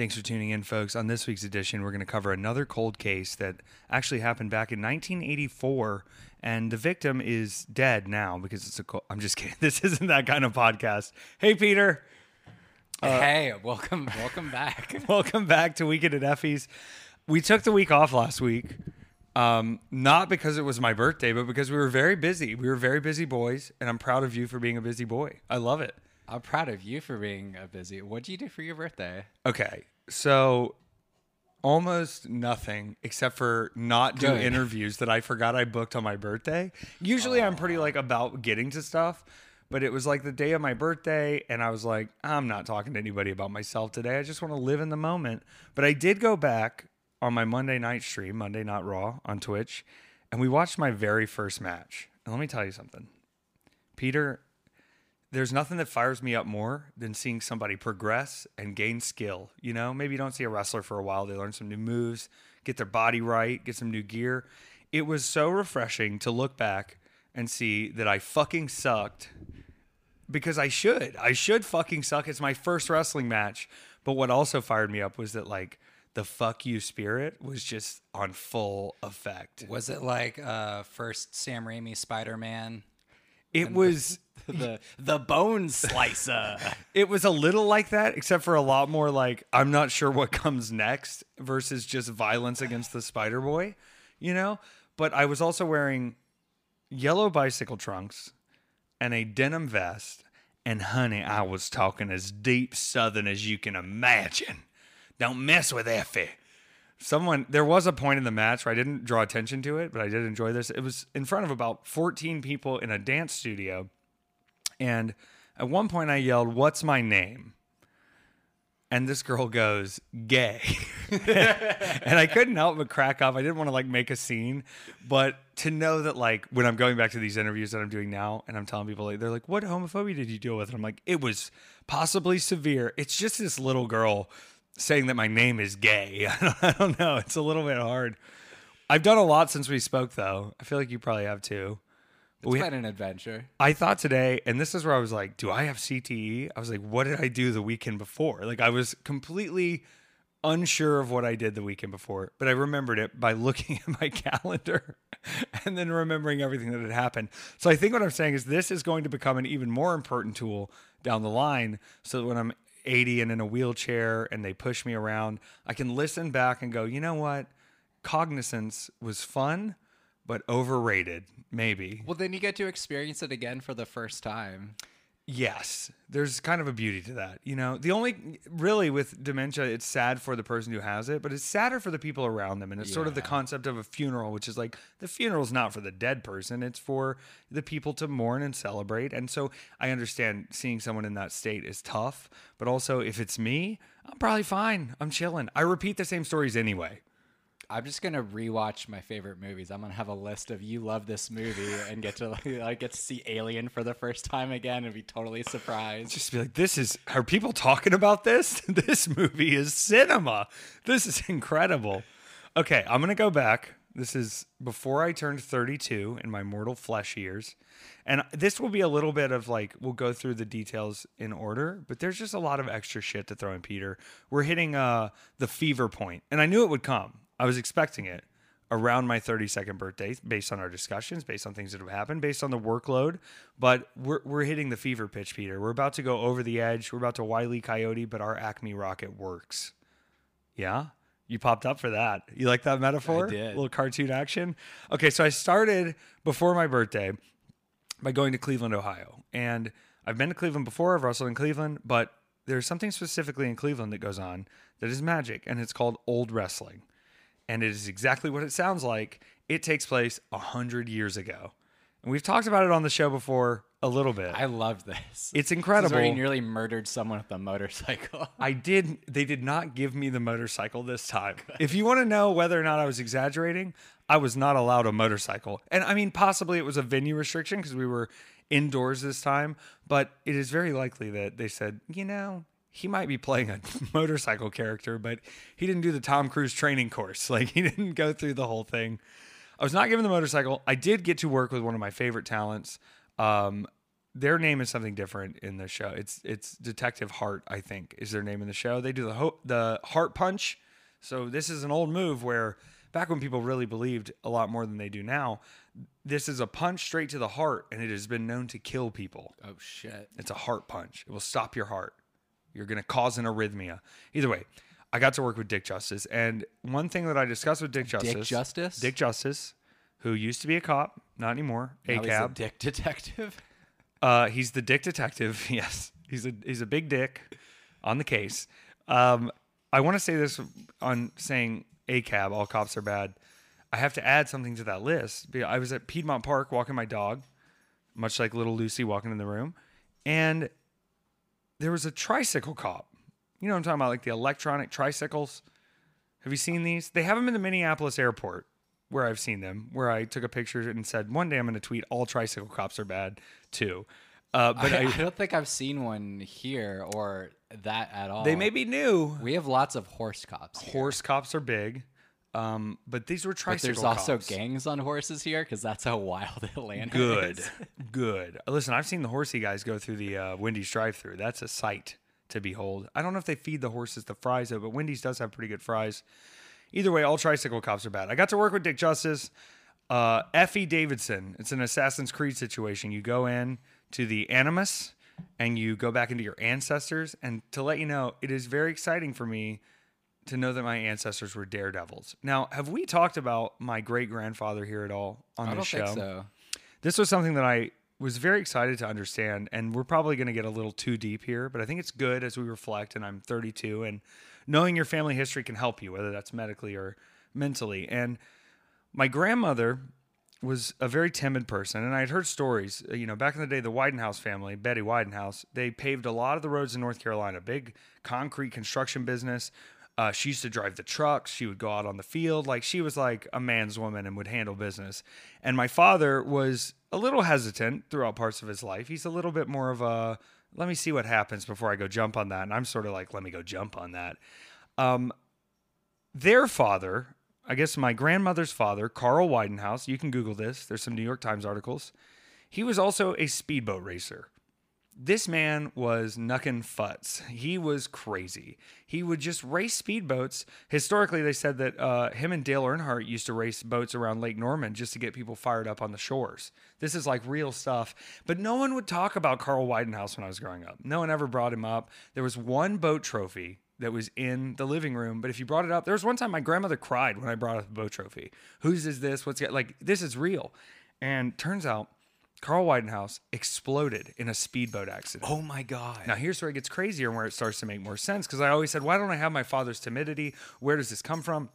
Thanks for tuning in, folks. On this week's edition, we're going to cover another cold case that actually happened back in 1984, and the victim is dead now because it's a cold... I'm just kidding. This isn't that kind of podcast. Hey, Peter. Hey, welcome back. Welcome back to Weekend at Effie's. We took the week off last week, not because it was my birthday, but because we were very busy. We were very busy boys, and I'm proud of you for being a busy boy. I love it. I'm proud of you for being a busy. What'd you do for your birthday? Okay, so almost nothing except for not do interviews that I forgot I booked on my birthday. Usually I'm pretty like about getting to stuff, but it was like the day of my birthday and I was like, I'm not talking to anybody about myself today. I just want to live in the moment. But I did go back on my Monday night stream, Monday Not Raw on Twitch, and we watched my very first match. And let me tell you something, Peter. There's nothing that fires me up more than seeing somebody progress and gain skill. You know, maybe you don't see a wrestler for a while. They learn some new moves, get their body right, get some new gear. It was so refreshing to look back and see that I fucking sucked because I should. I should fucking suck. It's my first wrestling match. But what also fired me up was that, like, the fuck you spirit was just on full effect. Was it like first Sam Raimi Spider-Man? It was... The bone slicer. It was a little like that, except for a lot more like, I'm not sure what comes next versus just violence against the Spider Boy, you know? But I was also wearing yellow bicycle trunks and a denim vest. And honey, I was talking as deep Southern as you can imagine. Don't mess with Effie. There was a point in the match where I didn't draw attention to it, but I did enjoy this. It was in front of about 14 people in a dance studio. And at one point I yelled, "What's my name?" And this girl goes, "Gay." And I couldn't help but crack up. I didn't want to like make a scene, but to know that like when I'm going back to these interviews that I'm doing now and I'm telling people, like, they're like, "What homophobia did you deal with?" And I'm like, "It was possibly severe. It's just this little girl saying that my name is gay." I don't know. It's a little bit hard. I've done a lot since we spoke though. I feel like you probably have too. It's been an adventure. I thought today, and this is where I was like, do I have CTE? I was like, what did I do the weekend before? Like, I was completely unsure of what I did the weekend before, but I remembered it by looking at my calendar and then remembering everything that had happened. So I think what I'm saying is this is going to become an even more important tool down the line so that when I'm 80 and in a wheelchair and they push me around, I can listen back and go, you know what? Cognizance was fun. But overrated, maybe. Well, then you get to experience it again for the first time. Yes. There's kind of a beauty to that. You know, the only really with dementia, it's sad for the person who has it, but it's sadder for the people around them. And it's sort of the concept of a funeral, which is like the funeral's not for the dead person. It's for the people to mourn and celebrate. And so I understand seeing someone in that state is tough. But also if it's me, I'm probably fine. I'm chilling. I repeat the same stories anyway. I'm just going to rewatch my favorite movies. I'm going to have a list of you love this movie and get to like get to see Alien for the first time again and be totally surprised. Just be like, are people talking about this? This movie is cinema. This is incredible. Okay, I'm going to go back. This is before I turned 32 in my mortal flesh years. And this will be a little bit of like, we'll go through the details in order, but there's just a lot of extra shit to throw in, Peter. We're hitting the fever point, and I knew it would come. I was expecting it around my 32nd birthday based on our discussions, based on things that have happened, based on the workload. But we're hitting the fever pitch, Peter. We're about to go over the edge. We're about to Wile E. Coyote, but our Acme rocket works. Yeah? You popped up for that. You like that metaphor? I did. A little cartoon action? Okay, so I started before my birthday by going to Cleveland, Ohio. And I've been to Cleveland before. I've wrestled in Cleveland. But there's something specifically in Cleveland that goes on that is magic, and it's called old wrestling. And it is exactly what it sounds like. It takes place 100 years ago. And we've talked about it on the show before a little bit. I love this. It's incredible. This is where he nearly murdered someone with a motorcycle. They did not give me the motorcycle this time. Good. If you want to know whether or not I was exaggerating, I was not allowed a motorcycle. And I mean, possibly it was a venue restriction because we were indoors this time. But it is very likely that they said, you know, he might be playing a motorcycle character, but he didn't do the Tom Cruise training course. Like, he didn't go through the whole thing. I was not given the motorcycle. I did get to work with one of my favorite talents, Their name is something different in the show. It's Detective Heart, I think, is their name in the show. They do the heart punch. So this is an old move where back when people really believed a lot more than they do now, this is a punch straight to the heart, and it has been known to kill people. Oh, shit. It's a heart punch. It will stop your heart. You're going to cause an arrhythmia. Either way, I got to work with Dick Justice, and one thing that I discussed with Dick Justice... Dick Justice? Dick Justice, who used to be a cop, not anymore, ACAB. Now he's a dick detective? He's the dick detective, yes. He's a big dick on the case. I want to say this on saying ACAB, all cops are bad. I have to add something to that list. I was at Piedmont Park walking my dog, much like little Lucy walking in the room, and there was a tricycle cop. You know what I'm talking about, like the electronic tricycles. Have you seen these? They have them in the Minneapolis airport, where I've seen them, where I took a picture and said, one day I'm going to tweet, all tricycle cops are bad, too. But I don't think I've seen one here or that at all. They may be new. We have lots of horse cops here. Horse cops are big, but these were tricycle cops. But there's also gangs on horses here, because that's how wild Atlanta is. Good. Listen, I've seen the horsey guys go through the Wendy's drive-thru. That's a sight to behold. I don't know if they feed the horses the fries, though, but Wendy's does have pretty good fries. Either way, all tricycle cops are bad. I got to work with Dick Justice. Effie Davidson. It's an Assassin's Creed situation. You go in to the Animus, and you go back into your ancestors. And to let you know, it is very exciting for me to know that my ancestors were daredevils. Now, have we talked about my great-grandfather here at all on this show? I don't think so. This was something that I was very excited to understand, and we're probably going to get a little too deep here, but I think it's good as we reflect, and I'm 32, and knowing your family history can help you, whether that's medically or mentally. And my grandmother was a very timid person, and I had heard stories. You know, back in the day, the Widenhouse family, Betty Widenhouse, they paved a lot of the roads in North Carolina, big concrete construction business. She used to drive the trucks. She would go out on the field. Like, she was like a man's woman and would handle business. And my father was a little hesitant throughout parts of his life. He's a little bit more of a, let me see what happens before I go jump on that. And I'm sort of like, let me go jump on that. Their father, I guess my grandmother's father, Carl Widenhouse, you can Google this. There's some New York Times articles. He was also a speedboat racer. This man was knuckin' futz. He was crazy. He would just race speedboats. Historically, they said that him and Dale Earnhardt used to race boats around Lake Norman just to get people fired up on the shores. This is like real stuff. But no one would talk about Carl Widenhouse when I was growing up. No one ever brought him up. There was one boat trophy that was in the living room, but if you brought it up, there was one time my grandmother cried when I brought up the boat trophy. Whose is this? What's it? Like, this is real. And turns out, Carl Widenhouse exploded in a speedboat accident. Oh, my God. Now, here's where it gets crazier and where it starts to make more sense, because I always said, why don't I have my father's timidity? Where does this come from?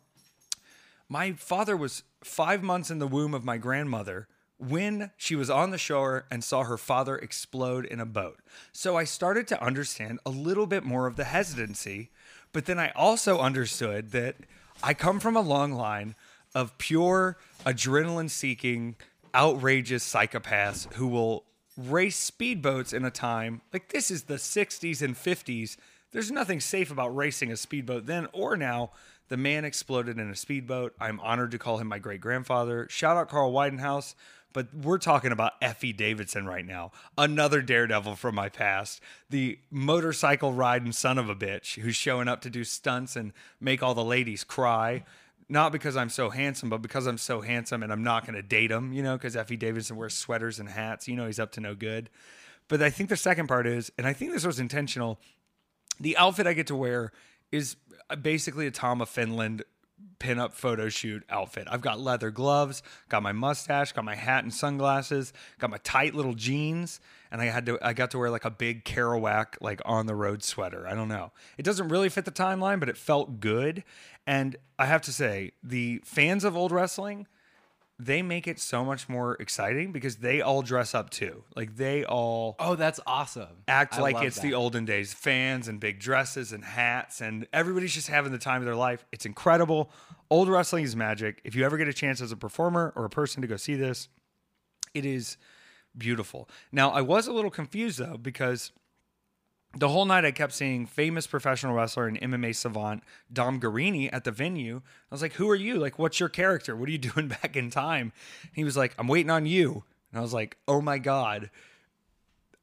My father was 5 months in the womb of my grandmother when she was on the shore and saw her father explode in a boat. So I started to understand a little bit more of the hesitancy, but then I also understood that I come from a long line of pure adrenaline-seeking, outrageous psychopaths who will race speedboats in a time like this is the 60s and 50s. There's nothing safe about racing a speedboat then or now. The man exploded in a speedboat. I'm honored to call him my great grandfather. Shout out Carl Widenhouse. But we're talking about Effie Davidson right now, another daredevil from my past, the motorcycle riding son of a bitch who's showing up to do stunts and make all the ladies cry. Not because I'm so handsome, but because I'm so handsome and I'm not going to date him, you know, because Effie Davidson wears sweaters and hats. You know, he's up to no good. But I think the second part is, and I think this was intentional, the outfit I get to wear is basically a Tom of Finland pinup photo shoot outfit. I've got leather gloves, got my mustache, got my hat and sunglasses, got my tight little jeans, and I got to wear like a big Kerouac, like on the road sweater. I don't know. It doesn't really fit the timeline, but it felt good. And I have to say, the fans of old wrestling, they make it so much more exciting because they all dress up too. Like they all... Oh, that's awesome. Act like it's the olden days. Fans and big dresses and hats and everybody's just having the time of their life. It's incredible. Old wrestling is magic. If you ever get a chance as a performer or a person to go see this, it is beautiful. Now, I was a little confused though because the whole night I kept seeing famous professional wrestler and MMA savant Dom Guarini at the venue. I was like, who are you? Like, what's your character? What are you doing back in time? And he was like, I'm waiting on you. And I was like, oh my God.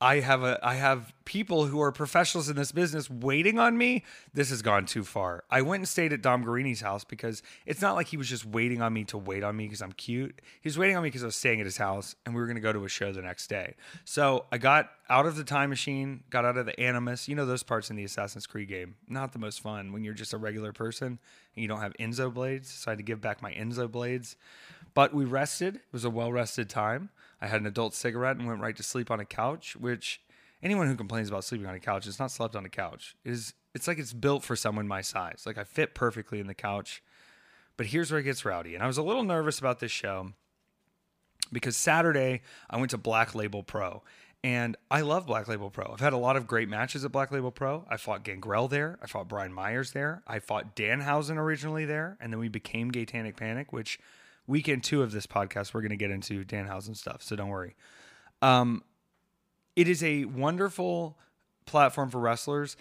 I have people who are professionals in this business waiting on me. This has gone too far. I went and stayed at Dom Guarini's house because it's not like he was just waiting on me to wait on me because I'm cute. He was waiting on me because I was staying at his house and we were going to go to a show the next day. So I got out of the time machine, got out of the Animus. You know those parts in the Assassin's Creed game. Not the most fun when you're just a regular person and you don't have Enzo blades. So I had to give back my Enzo blades. But we rested. It was a well-rested time. I had an adult cigarette and went right to sleep on a couch, which anyone who complains about sleeping on a couch has not slept on a couch. It's like it's built for someone my size. Like I fit perfectly in the couch. But here's where it gets rowdy. And I was a little nervous about this show because Saturday I went to Black Label Pro. And I love Black Label Pro. I've had a lot of great matches at Black Label Pro. I fought Gangrel there. I fought Brian Myers there. I fought Danhausen originally there. And then we became Gatanic Panic, which... Weekend 2 of this podcast, we're going to get into Danhausen stuff, so don't worry. It is a wonderful platform for wrestlers,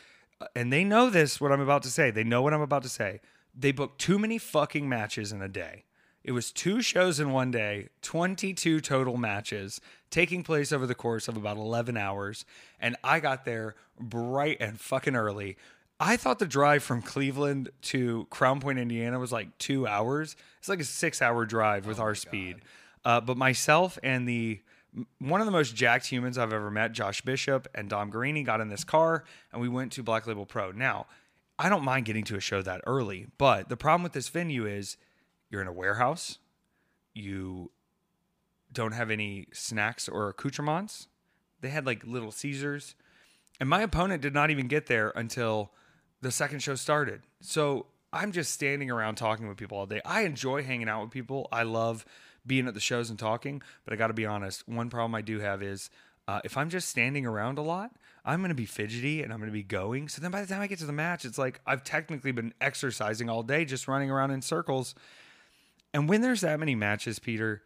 and they know this, what I'm about to say. They know what I'm about to say. They booked too many fucking matches in a day. It was 2 shows in one day, 22 total matches taking place over the course of about 11 hours, and I got there bright and fucking early. I thought the drive from Cleveland to Crown Point, Indiana was like 2 hours. It's like a 6-hour drive with our speed. But myself and one of the most jacked humans I've ever met, Josh Bishop and Dom Guarini, got in this car and we went to Black Label Pro. Now, I don't mind getting to a show that early, but the problem with this venue is you're in a warehouse. You don't have any snacks or accoutrements. They had like Little Caesars. And my opponent did not even get there until... the second show started. So I'm just standing around talking with people all day. I enjoy hanging out with people. I love being at the shows and talking, but I got to be honest. One problem I do have is if I'm just standing around a lot, I'm going to be fidgety and I'm going to be going. So then by the time I get to the match, it's like I've technically been exercising all day, just running around in circles. And when there's that many matches, Peter,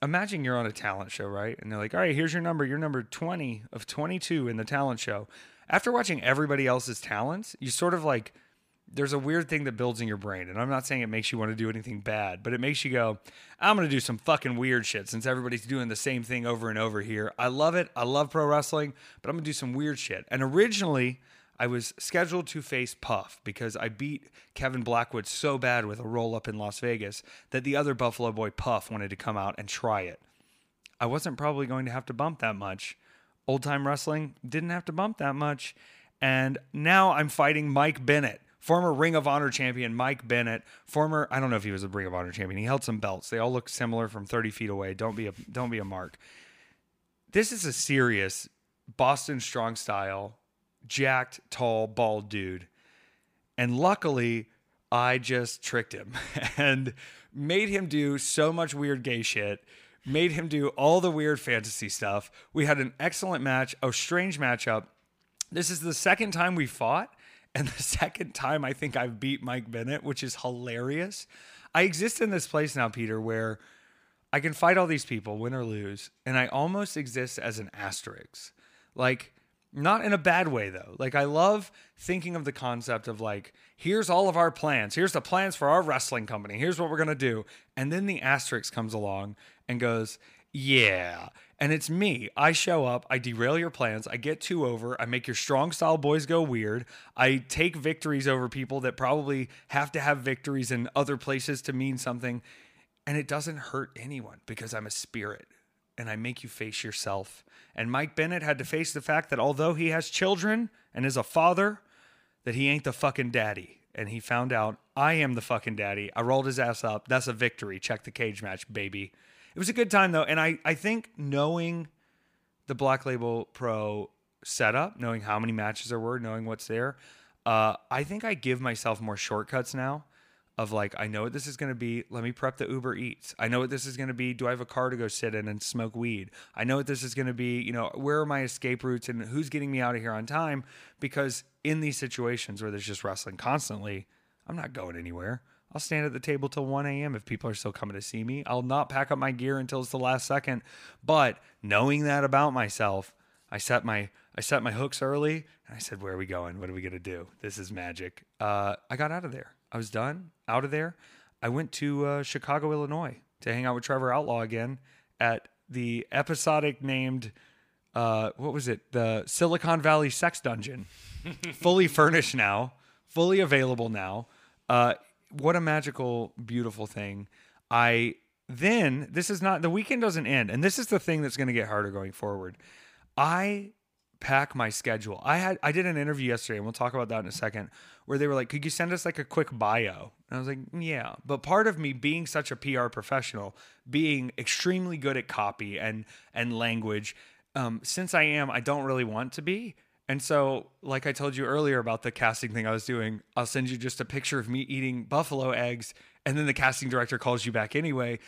imagine you're on a talent show, right? And they're like, all right, here's your number. You're number 20 of 22 in the talent show. After watching everybody else's talents, you sort of like, there's a weird thing that builds in your brain. And I'm not saying it makes you want to do anything bad, but it makes you go, I'm going to do some fucking weird shit since everybody's doing the same thing over and over here. I love it. I love pro wrestling, but I'm going to do some weird shit. And originally, I was scheduled to face Puff because I beat Kevin Blackwood so bad with a roll-up in Las Vegas that the other Buffalo Boy Puff wanted to come out and try it. I wasn't probably going to have to bump that much. Old-time wrestling didn't have to bump that much. And now I'm fighting Mike Bennett, former Ring of Honor champion Mike Bennett, I don't know if he was a Ring of Honor champion. He held some belts. They all look similar from 30 feet away. Don't be a mark. This is a serious Boston Strong style, jacked, tall, bald dude. And luckily, I just tricked him and made him do so much weird gay shit. Made him do all the weird fantasy stuff. We had an excellent match, a strange matchup. This is the second time we fought, and the second time I think I've beat Mike Bennett, which is hilarious. I exist in this place now, Peter, where I can fight all these people, win or lose, and I almost exist as an asterisk. Like, not in a bad way, though. Like, I love thinking of the concept of, like, here's all of our plans. Here's the plans for our wrestling company. Here's what we're going to do. And then the asterisk comes along and goes, yeah. And it's me. I show up. I derail your plans. I get 2 over. I make your strong style boys go weird. I take victories over people that probably have to have victories in other places to mean something. And it doesn't hurt anyone because I'm a spirit. And I make you face yourself. And Mike Bennett had to face the fact that although he has children and is a father, that he ain't the fucking daddy. And he found out, I am the fucking daddy. I rolled his ass up. That's a victory. Check the cage match, baby. It was a good time, though. And I think knowing the Black Label Pro setup, knowing how many matches there were, knowing what's there, I think I give myself more shortcuts now. Of like, I know what this is going to be. Let me prep the Uber Eats. I know what this is going to be. Do I have a car to go sit in and smoke weed? I know what this is going to be. You know, where are my escape routes and who's getting me out of here on time? Because in these situations where there's just wrestling constantly, I'm not going anywhere. I'll stand at the table till 1 a.m. if people are still coming to see me. I'll not pack up my gear until it's the last second. But knowing that about myself, I set my hooks early and I said, where are we going? What are we going to do? This is magic. I got out of there. I was done, out of there. I went to Chicago, Illinois to hang out with Trevor Outlaw again at the episodic named what was it? The Silicon Valley Sex Dungeon. Fully furnished now, fully available now. What a magical, beautiful thing. Then, this is not, the weekend doesn't end. And this is the thing that's going to get harder going forward. I pack my schedule. I did an interview yesterday, and we'll talk about that in a second, where they were like, could you send us like a quick bio? And I was like, yeah. But part of me being such a PR professional, being extremely good at copy and language, since I am, I don't really want to be. And so, like I told you earlier about the casting thing I was doing, I'll send you just a picture of me eating buffalo eggs, and then the casting director calls you back anyway.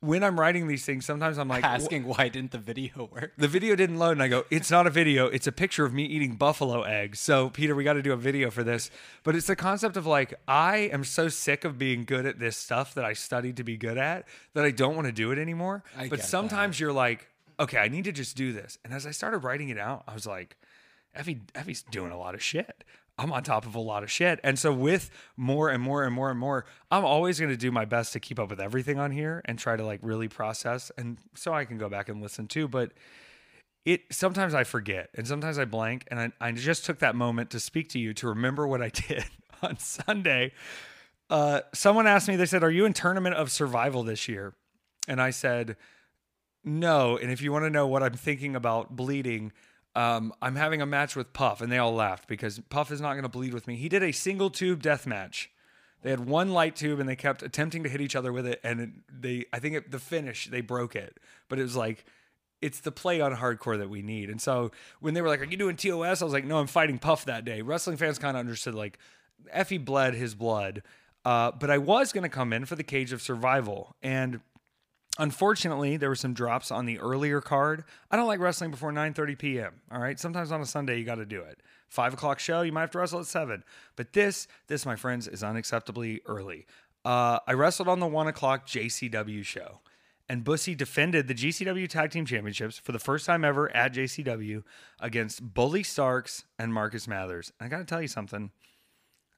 When I'm writing these things, sometimes I'm like... asking why didn't the video work? The video didn't load, and I go, it's not a video. It's a picture of me eating buffalo eggs. So, Peter, we got to do a video for this. But it's the concept of, like, I am so sick of being good at this stuff that I studied to be good at that I don't want to do it anymore. But sometimes you're like, okay, I need to just do this. And as I started writing it out, I was like... Effie's doing a lot of shit. I'm on top of a lot of shit. And so with more and more, I'm always going to do my best to keep up with everything on here and try to like really process. And so I can go back and listen too, but sometimes I forget and sometimes I blank. And I just took that moment to speak to you, to remember what I did on Sunday. Someone asked me, they said, are you in Tournament of Survival this year? And I said, no. And if you want to know what I'm thinking about bleeding, I'm having a match with Puff, and they all laughed because Puff is not going to bleed with me. He did a single tube death match. They had one light tube, and they kept attempting to hit each other with it. And I think the finish, they broke it. But it was like, it's the play on hardcore that we need. And so when they were like, "Are you doing TOS?" I was like, "No, I'm fighting Puff that day." Wrestling fans kind of understood like Effie bled his blood, but I was going to come in for the Cage of Survival and. Unfortunately, there were some drops on the earlier card. I don't like wrestling before 9:30 p.m., all right? Sometimes on a Sunday, you got to do it. 5 o'clock show, you might have to wrestle at 7. But this, my friends, is unacceptably early. I wrestled on the 1 o'clock JCW show, and Bussy defended the GCW Tag Team Championships for the first time ever at JCW against Bully Starks and Marcus Mathers. And I got to tell you something.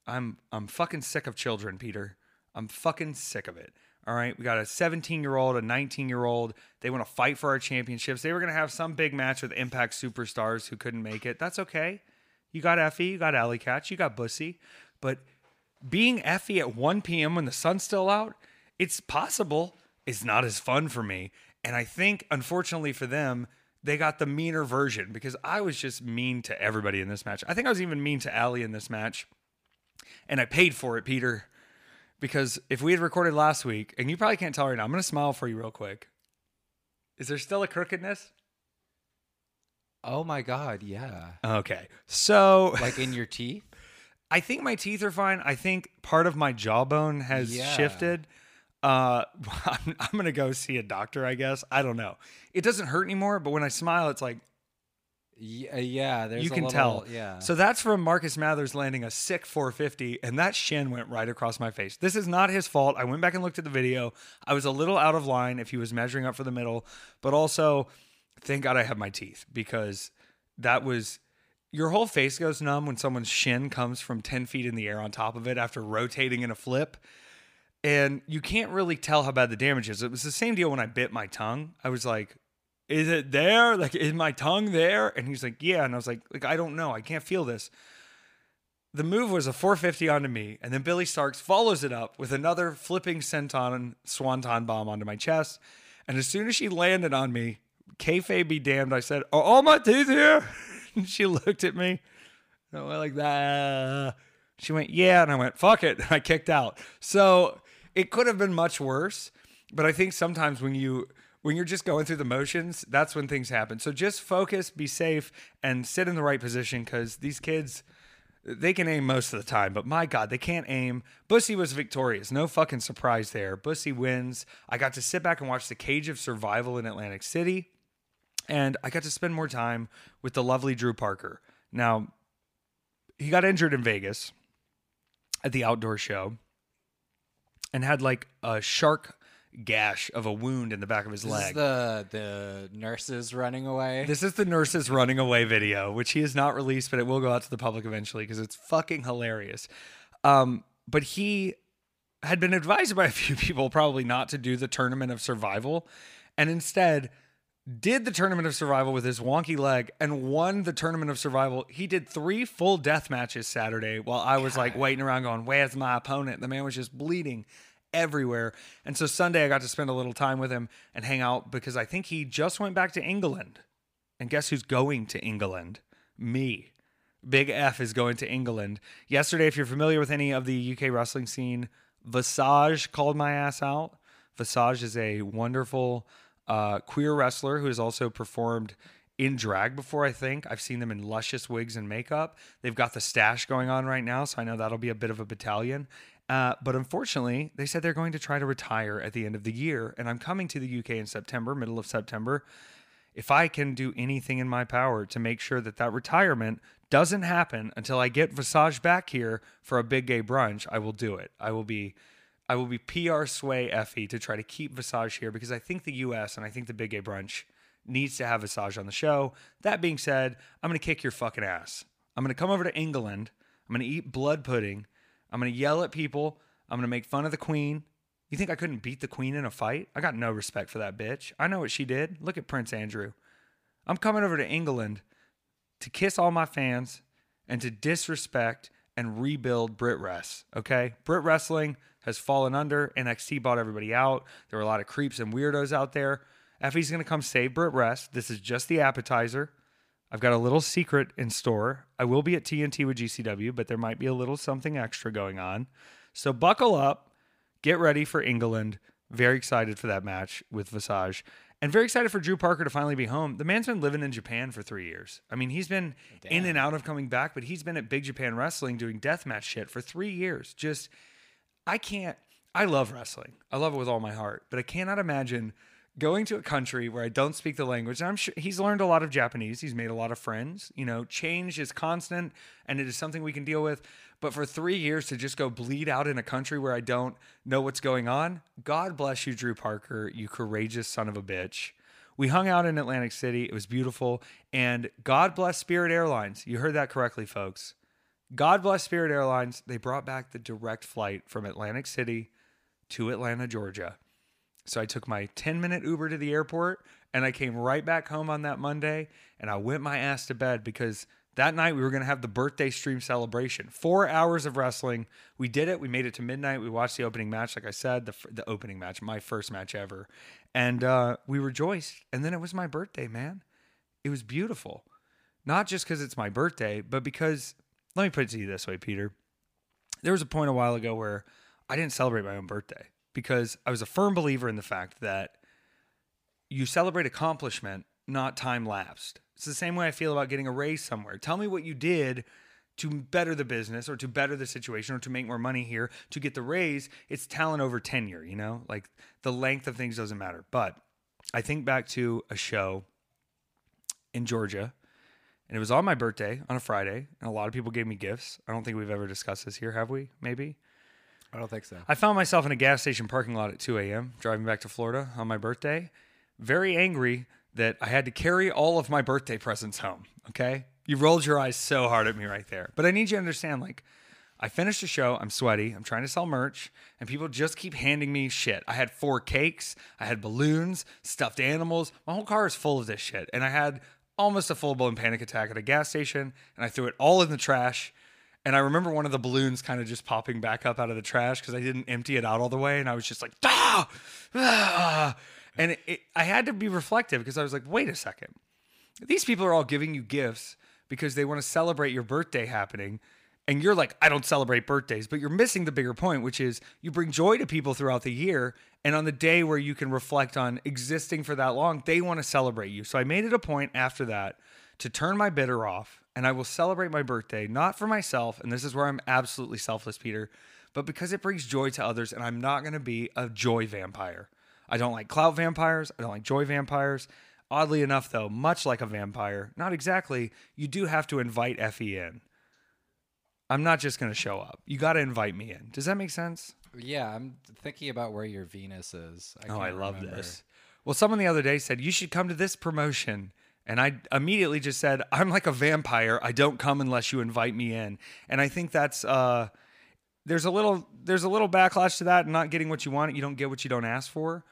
I'm fucking sick of children, Peter. I'm fucking sick of it. All right, we got a 17-year-old, a 19-year-old. They want to fight for our championships. They were going to have some big match with Impact superstars who couldn't make it. That's okay. You got Effie, you got Alley Catch, you got Bussy. But being Effie at 1 p.m. when the sun's still out, it's possible. It's not as fun for me. And I think, unfortunately for them, they got the meaner version because I was just mean to everybody in this match. I think I was even mean to Alley in this match. And I paid for it, Peter. Because if we had recorded last week, and you probably can't tell right now, I'm going to smile for you real quick. Is there still a crookedness? Oh my God, yeah. Okay. So... like in your teeth? I think my teeth are fine. I think part of my jawbone has shifted. I'm going to go see a doctor, I guess. I don't know. It doesn't hurt anymore, but when I smile, it's like... Yeah, there's you can a little, tell. Yeah. So that's from Marcus Mathers landing a sick 450, and that shin went right across my face. This is not his fault. I went back and looked at the video. I was a little out of line if he was measuring up for the middle, but also, thank God I have my teeth because that was... your whole face goes numb when someone's shin comes from 10 feet in the air on top of it after rotating in a flip, and you can't really tell how bad the damage is. It was the same deal when I bit my tongue. I was like... is it there? Like, is my tongue there? And he's like, yeah. And I was like, I don't know. I can't feel this. The move was a 450 onto me. And then Billy Starks follows it up with another flipping senton swanton bomb onto my chest. And as soon as she landed on me, kayfabe be damned, I said, are all my teeth here? And she looked at me. And I went like that. She went, yeah. And I went, fuck it. And I kicked out. So it could have been much worse. But I think sometimes when you're just going through the motions, that's when things happen. So just focus, be safe, and sit in the right position because these kids, they can aim most of the time. But my God, they can't aim. Bussy was victorious. No fucking surprise there. Bussy wins. I got to sit back and watch the Cage of Survival in Atlantic City. And I got to spend more time with the lovely Drew Parker. Now, he got injured in Vegas at the outdoor show and had like a shark gash of a wound in the back of his leg. This is the nurses running away. This is the nurses running away video, which he has not released, but it will go out to the public eventually because it's fucking hilarious. But he had been advised by a few people probably not to do the Tournament of Survival, and instead did the Tournament of Survival with his wonky leg and won the Tournament of Survival. He did 3 full death matches Saturday while I was like waiting around going, where's my opponent? The man was just bleeding everywhere. And so Sunday I got to spend a little time with him and hang out because I think he just went back to England. And guess who's going to England? Me. Big F is going to England. Yesterday, if you're familiar with any of the UK wrestling scene, Visage called my ass out. Visage is a wonderful queer wrestler who has also performed in drag before, I think. I've seen them in luscious wigs and makeup. They've got the stash going on right now, so I know that'll be a bit of a battalion. But unfortunately, they said they're going to try to retire at the end of the year, and I'm coming to the UK in September, middle of September. If I can do anything in my power to make sure that that retirement doesn't happen until I get Visage back here for a big gay brunch, I will do it. I will be PR sway Effie to try to keep Visage here because I think the US and I think the big gay brunch needs to have Visage on the show. That being said, I'm going to kick your fucking ass. I'm going to come over to England. I'm going to eat blood pudding. I'm going to yell at people. I'm going to make fun of the Queen. You think I couldn't beat the Queen in a fight? I got no respect for that bitch. I know what she did. Look at Prince Andrew. I'm coming over to England to kiss all my fans and to disrespect and rebuild Britwrest, okay? Brit Wrestling has fallen under. NXT bought everybody out. There were a lot of creeps and weirdos out there. Effie's going to come save Britwrest. This is just the appetizer. I've got a little secret in store. I will be at TNT with GCW, but there might be a little something extra going on. So buckle up. Get ready for England. Very excited for that match with Visage. And very excited for Drew Parker to finally be home. The man's been living in Japan for 3 years. I mean, he's been in and out of coming back, but he's been at Big Japan Wrestling doing deathmatch shit for 3 years. Just, I love wrestling. I love it with all my heart. But I cannot imagine going to a country where I don't speak the language. And I'm sure he's learned a lot of Japanese. He's made a lot of friends. You know, change is constant, and it is something we can deal with. But for 3 years to just go bleed out in a country where I don't know what's going on, God bless you, Drew Parker, you courageous son of a bitch. We hung out in Atlantic City. It was beautiful. And God bless Spirit Airlines. You heard that correctly, folks. God bless Spirit Airlines. They brought back the direct flight from Atlantic City to Atlanta, Georgia. So I took my 10-minute Uber to the airport, and I came right back home on that Monday, and I went my ass to bed because that night, we were going to have the birthday stream celebration. 4 hours of wrestling. We did it. We made it to midnight. We watched the opening match, like I said, the opening match, my first match ever. And we rejoiced. And then it was my birthday, man. It was beautiful. Not just because it's my birthday, but because, let me put it to you this way, Peter. There was a point a while ago where I didn't celebrate my own birthday because I was a firm believer in the fact that you celebrate accomplishment, not time lapsed. It's the same way I feel about getting a raise somewhere. Tell me what you did to better the business or to better the situation or to make more money here to get the raise. It's talent over tenure, you know? Like the length of things doesn't matter. But I think back to a show in Georgia, and it was on my birthday on a Friday, and a lot of people gave me gifts. I don't think we've ever discussed this here, have we? Maybe? I don't think so. I found myself in a gas station parking lot at 2 a.m. driving back to Florida on my birthday. Very angry that I had to carry all of my birthday presents home, okay? You rolled your eyes so hard at me right there. But I need you to understand, like, I finished the show, I'm sweaty, I'm trying to sell merch, and people just keep handing me shit. I had 4 cakes, I had balloons, stuffed animals. My whole car is full of this shit. And I had almost a full-blown panic attack at a gas station, and I threw it all in the trash. And I remember one of the balloons kind of just popping back up out of the trash because I didn't empty it out all the way, and I was just like, ah! Ah! And I had to be reflective because I was like, wait a second. These people are all giving you gifts because they want to celebrate your birthday happening. And you're like, I don't celebrate birthdays. But you're missing the bigger point, which is you bring joy to people throughout the year. And on the day where you can reflect on existing for that long, they want to celebrate you. So I made it a point after that to turn my bitter off. And I will celebrate my birthday, not for myself. And this is where I'm absolutely selfless, Peter. But because it brings joy to others. And I'm not going to be a joy vampire. I don't like clout vampires. I don't like joy vampires. Oddly enough, though, much like a vampire, not exactly, you do have to invite Effie in. I'm not just going to show up. You got to invite me in. Does that make sense? Yeah, I'm thinking about where your Venus is. I love this. Well, someone the other day said, you should come to this promotion. And I immediately just said, I'm like a vampire. I don't come unless you invite me in. And I think that's... there's a little backlash to that and not getting what you want. You don't get what you don't ask for.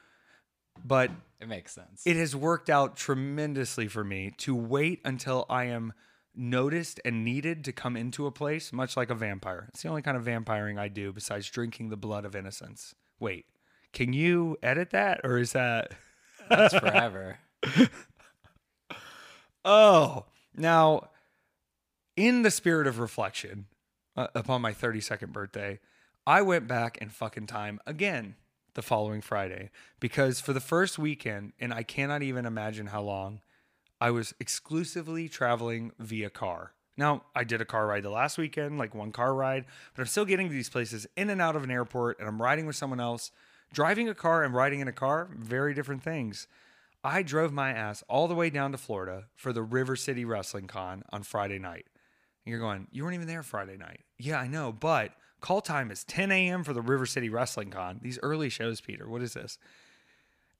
But It makes sense. It has worked out tremendously for me to wait until I am noticed and needed to come into a place, much like a vampire. It's the only kind of vampiring I do besides drinking the blood of innocence. Wait, can you edit that, or is that... That's forever. Oh, now, in the spirit of reflection, upon my 32nd birthday, I went back in fucking time again the following Friday, because for the first weekend, and I cannot even imagine how long, I was exclusively traveling via car. Now, I did a car ride the last weekend, like one car ride, but I'm still getting to these places in and out of an airport, and I'm riding with someone else. Driving a car and riding in a car, very different things. I drove my ass all the way down to Florida for the River City Wrestling Con on Friday night. And you're going, you weren't even there Friday night. Yeah, I know, but call time is 10 a.m. for the River City Wrestling Con. These early shows, Peter, what is this?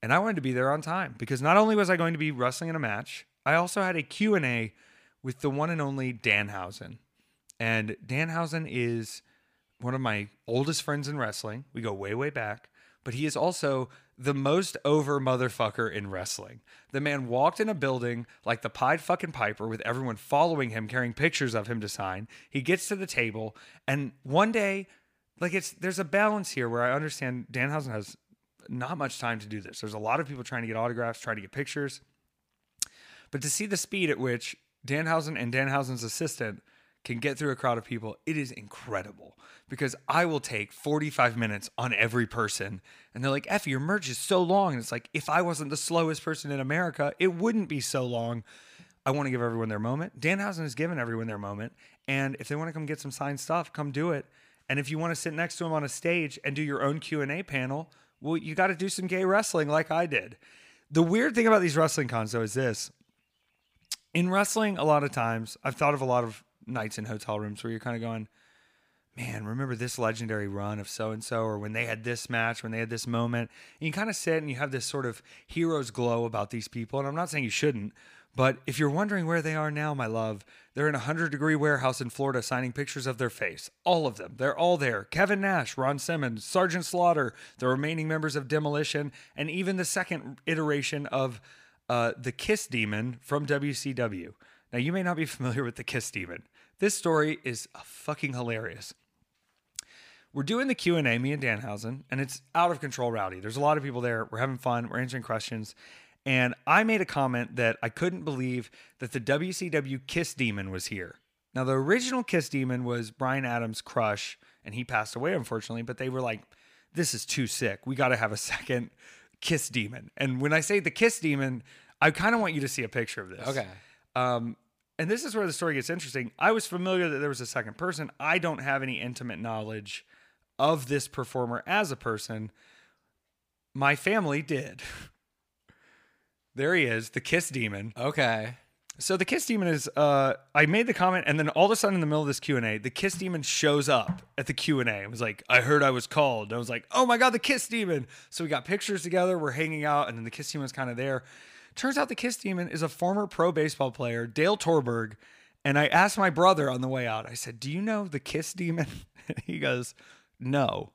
And I wanted to be there on time because not only was I going to be wrestling in a match, I also had a Q&A with the one and only Danhausen. And Danhausen is one of my oldest friends in wrestling. We go way, way back. But he is also the most over motherfucker in wrestling. The man walked in a building like the Pied fucking Piper with everyone following him, carrying pictures of him to sign. He gets to the table, and one day, like there's a balance here where I understand Danhausen has not much time to do this. There's a lot of people trying to get autographs, trying to get pictures. But to see the speed at which Danhausen and Danhausen's assistant can get through a crowd of people, it is incredible, because I will take 45 minutes on every person. And they're like, Effie, your merch is so long. And it's like, if I wasn't the slowest person in America, it wouldn't be so long. I want to give everyone their moment. Danhausen has given everyone their moment. And if they want to come get some signed stuff, come do it. And if you want to sit next to him on a stage and do your own Q&A panel, well, you got to do some gay wrestling like I did. The weird thing about these wrestling cons, though, is this. In wrestling, a lot of times, I've thought of a lot of nights in hotel rooms where you're kind of going, man, remember this legendary run of so-and-so, or when they had this match, when they had this moment. And you kind of sit and you have this sort of hero's glow about these people. And I'm not saying you shouldn't, but if you're wondering where they are now, my love, they're in a 100-degree warehouse in Florida signing pictures of their face. All of them. They're all there. Kevin Nash, Ron Simmons, Sergeant Slaughter, the remaining members of Demolition, and even the second iteration of the Kiss Demon from WCW. Now, you may not be familiar with the Kiss Demon. This story is fucking hilarious. We're doing the Q&A, me and Danhausen, and it's out of control rowdy. There's a lot of people there. We're having fun. We're answering questions. And I made a comment that I couldn't believe that the WCW Kiss Demon was here. Now, the original Kiss Demon was Bryan Adams' crush, and he passed away, unfortunately. But they were like, this is too sick. We got to have a second Kiss Demon. And when I say the Kiss Demon, I kind of want you to see a picture of this. Okay. And this is where the story gets interesting. I was familiar that there was a second person. I don't have any intimate knowledge of this performer as a person. My family did. There he is, the Kiss Demon. Okay. So the Kiss Demon is, I made the comment, and then all of a sudden in the middle of this Q&A, the Kiss Demon shows up at the Q&A. It was like, I heard I was called. And I was like, oh my God, the Kiss Demon. So we got pictures together. We're hanging out, and then the Kiss Demon was kind of there. Turns out the Kiss Demon is a former pro baseball player, Dale Torborg. And I asked my brother on the way out, I said, do you know the Kiss Demon? He goes, no.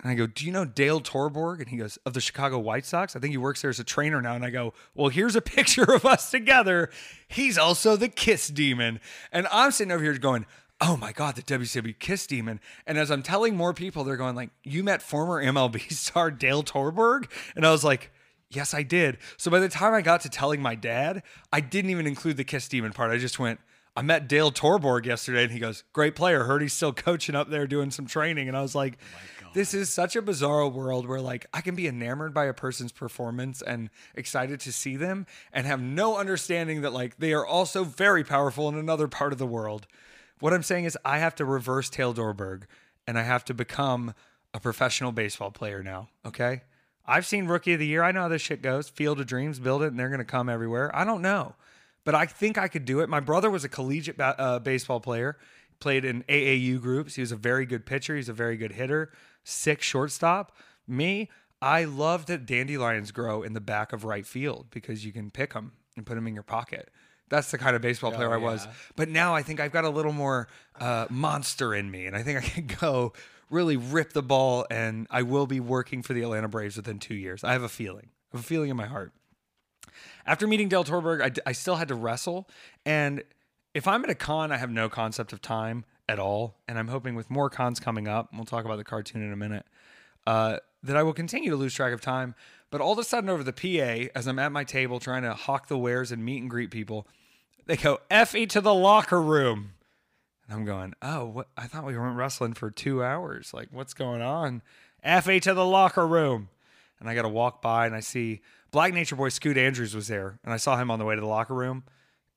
And I go, do you know Dale Torborg? And he goes, of the Chicago White Sox? I think he works there as a trainer now. And I go, well, here's a picture of us together. He's also the Kiss Demon. And I'm sitting over here going, oh my God, the WCW Kiss Demon. And as I'm telling more people, they're going like, you met former MLB star Dale Torborg? And I was like, yes, I did. So by the time I got to telling my dad, I didn't even include the Kiss Demon part. I just went, I met Dale Torborg yesterday, and he goes, great player. Heard he's still coaching up there doing some training. And I was like, oh, this is such a bizarre world where like I can be enamored by a person's performance and excited to see them and have no understanding that like they are also very powerful in another part of the world. What I'm saying is I have to reverse Dale Torborg, and I have to become a professional baseball player now, okay? I've seen Rookie of the Year. I know how this shit goes. Field of Dreams, build it, and they're going to come everywhere. I don't know, but I think I could do it. My brother was a collegiate baseball player, played in AAU groups. He was a very good pitcher. He's a very good hitter, sick shortstop. Me, I love that dandelions grow in the back of right field because you can pick them and put them in your pocket. That's the kind of baseball player I was. But now I think I've got a little more monster in me, and I think I can go really rip the ball, and I will be working for the Atlanta Braves within 2 years. I have a feeling. I have a feeling in my heart. After meeting Dale Torborg, I still had to wrestle. And if I'm at a con, I have no concept of time at all. And I'm hoping with more cons coming up, and we'll talk about the cartoon in a minute, that I will continue to lose track of time. But all of a sudden over the PA, as I'm at my table trying to hawk the wares and meet and greet people, they go, Effie to the locker room. And I'm going, oh, what? I thought we weren't wrestling for 2 hours. Like, what's going on? Effie to the locker room. And I got to walk by and I see Black Nature Boy Scoot Andrews was there. And I saw him on the way to the locker room.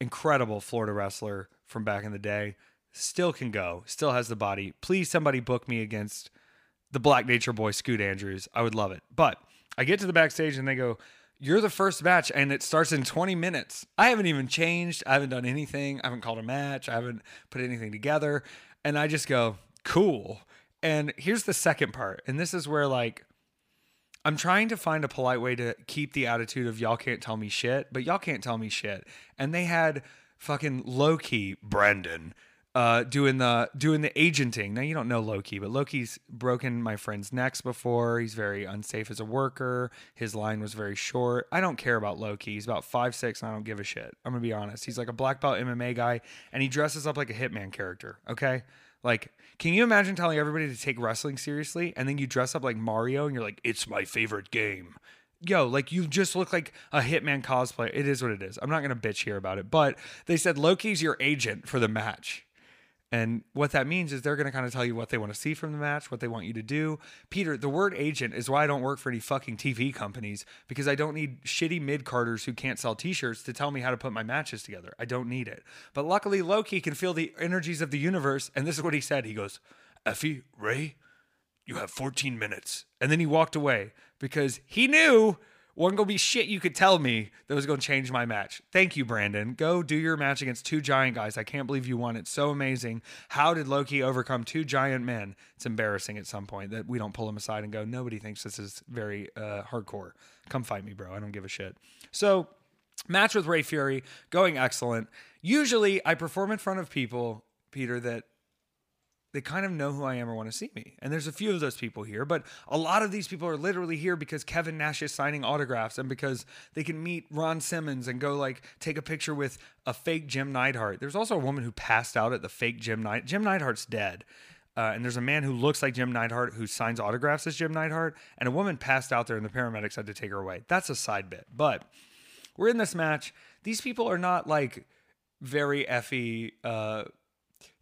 Incredible Florida wrestler from back in the day. Still can go. Still has the body. Please somebody book me against the Black Nature Boy Scoot Andrews. I would love it. But I get to the backstage and they go, you're the first match and it starts in 20 minutes. I haven't even changed. I haven't done anything. I haven't called a match. I haven't put anything together. And I just go, cool. And here's the second part. And this is where, like, I'm trying to find a polite way to keep the attitude of y'all can't tell me shit, but y'all can't tell me shit. And they had fucking Loki Brandon doing the agenting. Now, you don't know Loki, but Loki's broken my friend's necks before. He's very unsafe as a worker. His line was very short. I don't care about Loki. He's about 5'6", and I don't give a shit. I'm going to be honest. He's like a black belt MMA guy, and he dresses up like a hitman character, okay? Like, can you imagine telling everybody to take wrestling seriously, and then you dress up like Mario, and you're like, it's my favorite game. Yo, like, you just look like a hitman cosplay. It is what it is. I'm not going to bitch here about it, but they said Loki's your agent for the match. And what that means is they're going to kind of tell you what they want to see from the match, what they want you to do. Peter, the word agent is why I don't work for any fucking TV companies, because I don't need shitty mid-carders who can't sell t-shirts to tell me how to put my matches together. I don't need it. But luckily, Loki can feel the energies of the universe. And this is what he said. He goes, Effie, Ray, you have 14 minutes. And then he walked away because he knew wasn't going to be shit you could tell me that was going to change my match. Thank you, Brandon. Go do your match against two giant guys. I can't believe you won. It's so amazing. How did Loki overcome two giant men? It's embarrassing at some point that we don't pull him aside and go, nobody thinks this is very hardcore. Come fight me, bro. I don't give a shit. So, match with Ray Fury, going excellent. Usually, I perform in front of people, Peter, that they kind of know who I am or want to see me. And there's a few of those people here, but a lot of these people are literally here because Kevin Nash is signing autographs and because they can meet Ron Simmons and go like take a picture with a fake Jim Neidhart. There's also a woman who passed out at the fake Jim Neidhart. Jim Neidhart's dead. And there's a man who looks like Jim Neidhart who signs autographs as Jim Neidhart. And a woman passed out there and the paramedics had to take her away. That's a side bit. But we're in this match. These people are not like very Effie,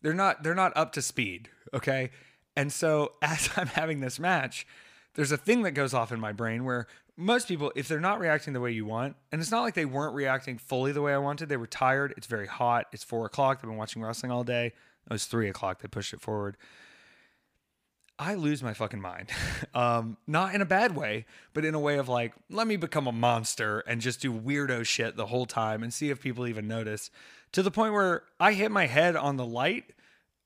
They're not up to speed, okay? And so as I'm having this match, there's a thing that goes off in my brain where most people, if they're not reacting the way you want, and it's not like they weren't reacting fully the way I wanted. They were tired. It's very hot. It's 4 o'clock. They've been watching wrestling all day. It was 3 o'clock. They pushed it forward. I lose my fucking mind. Not in a bad way, but in a way of like, let me become a monster and just do weirdo shit the whole time and see if people even notice. To the point where I hit my head on the light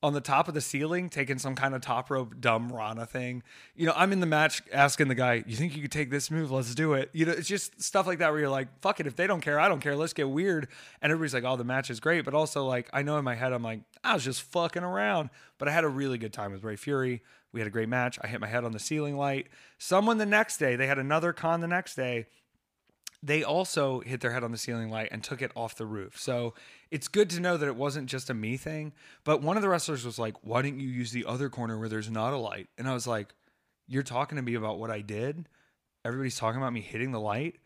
on the top of the ceiling, taking some kind of top rope dumb Rana thing. You know, I'm in the match asking the guy, you think you could take this move? Let's do it. You know, it's just stuff like that where you're like, fuck it. If they don't care, I don't care. Let's get weird. And everybody's like, oh, the match is great. But also like, I know in my head, I'm like, I was just fucking around, but I had a really good time with Ray Fury. We had a great match. I hit my head on the ceiling light. Someone the next day, they had another con the next day. They also hit their head on the ceiling light and took it off the roof. So it's good to know that it wasn't just a me thing. But one of the wrestlers was like, why didn't you use the other corner where there's not a light? And I was like, you're talking to me about what I did? Everybody's talking about me hitting the light?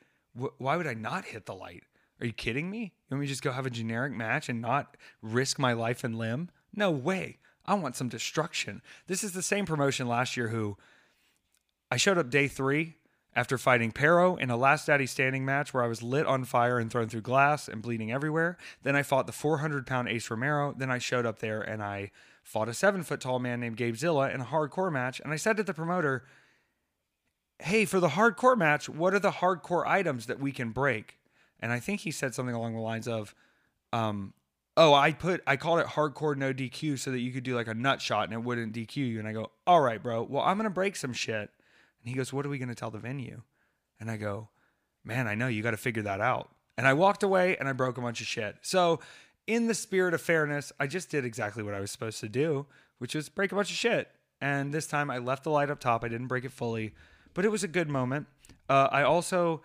Why would I not hit the light? Are you kidding me? You want me to just go have a generic match and not risk my life and limb? No way. I want some destruction. This is the same promotion last year who I showed up day 3. After fighting Pero in a last daddy standing match where I was lit on fire and thrown through glass and bleeding everywhere. Then I fought the 400-pound Ace Romero. Then I showed up there and I fought a 7-foot-tall man named Gabe Zilla in a hardcore match. And I said to the promoter, hey, for the hardcore match, what are the hardcore items that we can break? And I think he said something along the lines of, I called it hardcore no DQ so that you could do like a nut shot and it wouldn't DQ you. And I go, all right, bro, well, I'm going to break some shit. And he goes, what are we going to tell the venue? And I go, man, I know you got to figure that out. And I walked away and I broke a bunch of shit. So in the spirit of fairness, I just did exactly what I was supposed to do, which was break a bunch of shit. And this time I left the light up top. I didn't break it fully, but it was a good moment. I also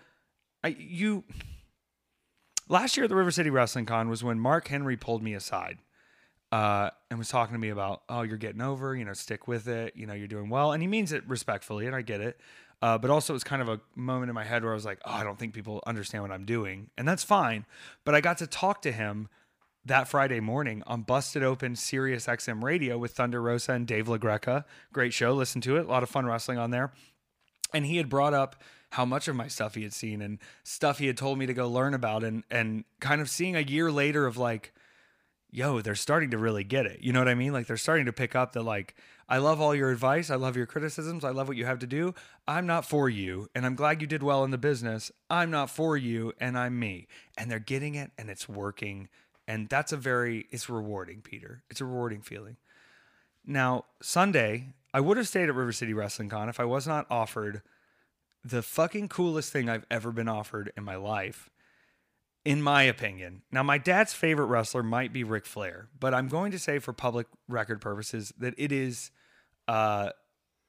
Last year at the River City Wrestling Con was when Mark Henry pulled me aside and was talking to me about, oh, you're getting over, you know, stick with it, you know, you're doing well. And he means it respectfully, and I get it. But also it was kind of a moment in my head where I was like, oh, I don't think people understand what I'm doing. And that's fine. But I got to talk to him that Friday morning on Busted Open Sirius XM Radio with Thunder Rosa and Dave LaGreca. Great show. Listen to it. A lot of fun wrestling on there. And he had brought up how much of my stuff he had seen and stuff he had told me to go learn about, and kind of seeing a year later of like, yo, they're starting to really get it. You know what I mean? Like, they're starting to pick up that, like, I love all your advice. I love your criticisms. I love what you have to do. I'm not for you. And I'm glad you did well in the business. I'm not for you. And I'm me. And they're getting it, and it's working. And that's a very, it's rewarding, Peter. It's a rewarding feeling. Now, Sunday, I would have stayed at River City Wrestling Con if I was not offered the fucking coolest thing I've ever been offered in my life, in my opinion. Now, my dad's favorite wrestler might be Ric Flair, but I'm going to say for public record purposes that it is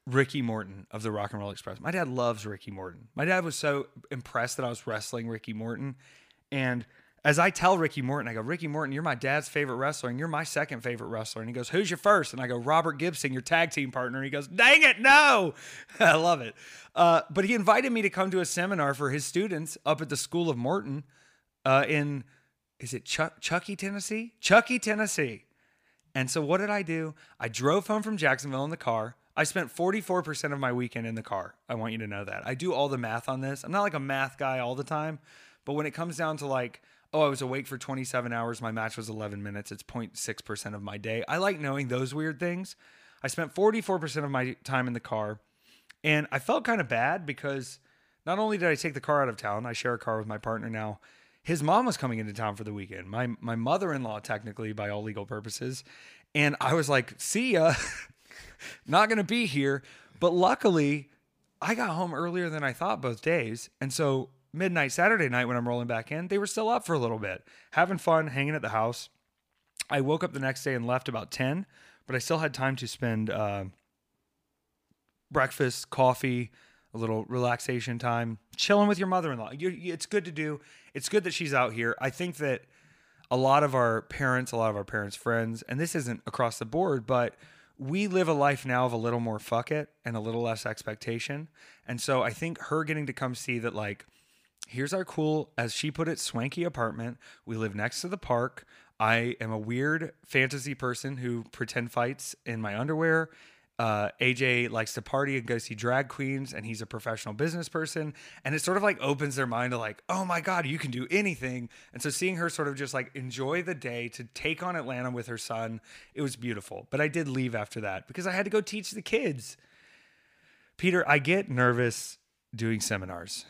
Ricky Morton of the Rock and Roll Express. My dad loves Ricky Morton. My dad was so impressed that I was wrestling Ricky Morton, and as I tell Ricky Morton, I go, Ricky Morton, you're my dad's favorite wrestler, and you're my second favorite wrestler. And he goes, who's your first? And I go, Robert Gibson, your tag team partner. And he goes, dang it, no. I love it. But he invited me to come to a seminar for his students up at the School of Morton in, is it Chucky, Tennessee? Chucky, Tennessee. And so what did I do? I drove home from Jacksonville in the car. I spent 44% of my weekend in the car. I want you to know that. I do all the math on this. I'm not like a math guy all the time, but when it comes down to like, oh, I was awake for 27 hours. My match was 11 minutes. It's 0.6% of my day. I like knowing those weird things. I spent 44% of my time in the car, and I felt kind of bad because not only did I take the car out of town, I share a car with my partner now. His mom was coming into town for the weekend. My mother-in-law, technically, by all legal purposes. And I was like, see ya. Not going to be here. But luckily, I got home earlier than I thought both days. And so midnight Saturday night, when I'm rolling back in, they were still up for a little bit, having fun, hanging at the house. I woke up the next day and left about 10, but I still had time to spend breakfast, coffee, a little relaxation time, chilling with your mother-in-law. It's good to do. It's good that she's out here. I think that a lot of our parents' friends, and this isn't across the board, but we live a life now of a little more fuck it and a little less expectation. And so I think her getting to come see that, like, here's our cool, as she put it, swanky apartment. We live next to the park. I am a weird fantasy person who pretend fights in my underwear. AJ likes to party and go see drag queens, and he's a professional business person. And it sort of like opens their mind to like, oh my God, you can do anything. And so seeing her sort of just like enjoy the day to take on Atlanta with her son, it was beautiful. But I did leave after that because I had to go teach the kids. Peter, I get nervous doing seminars.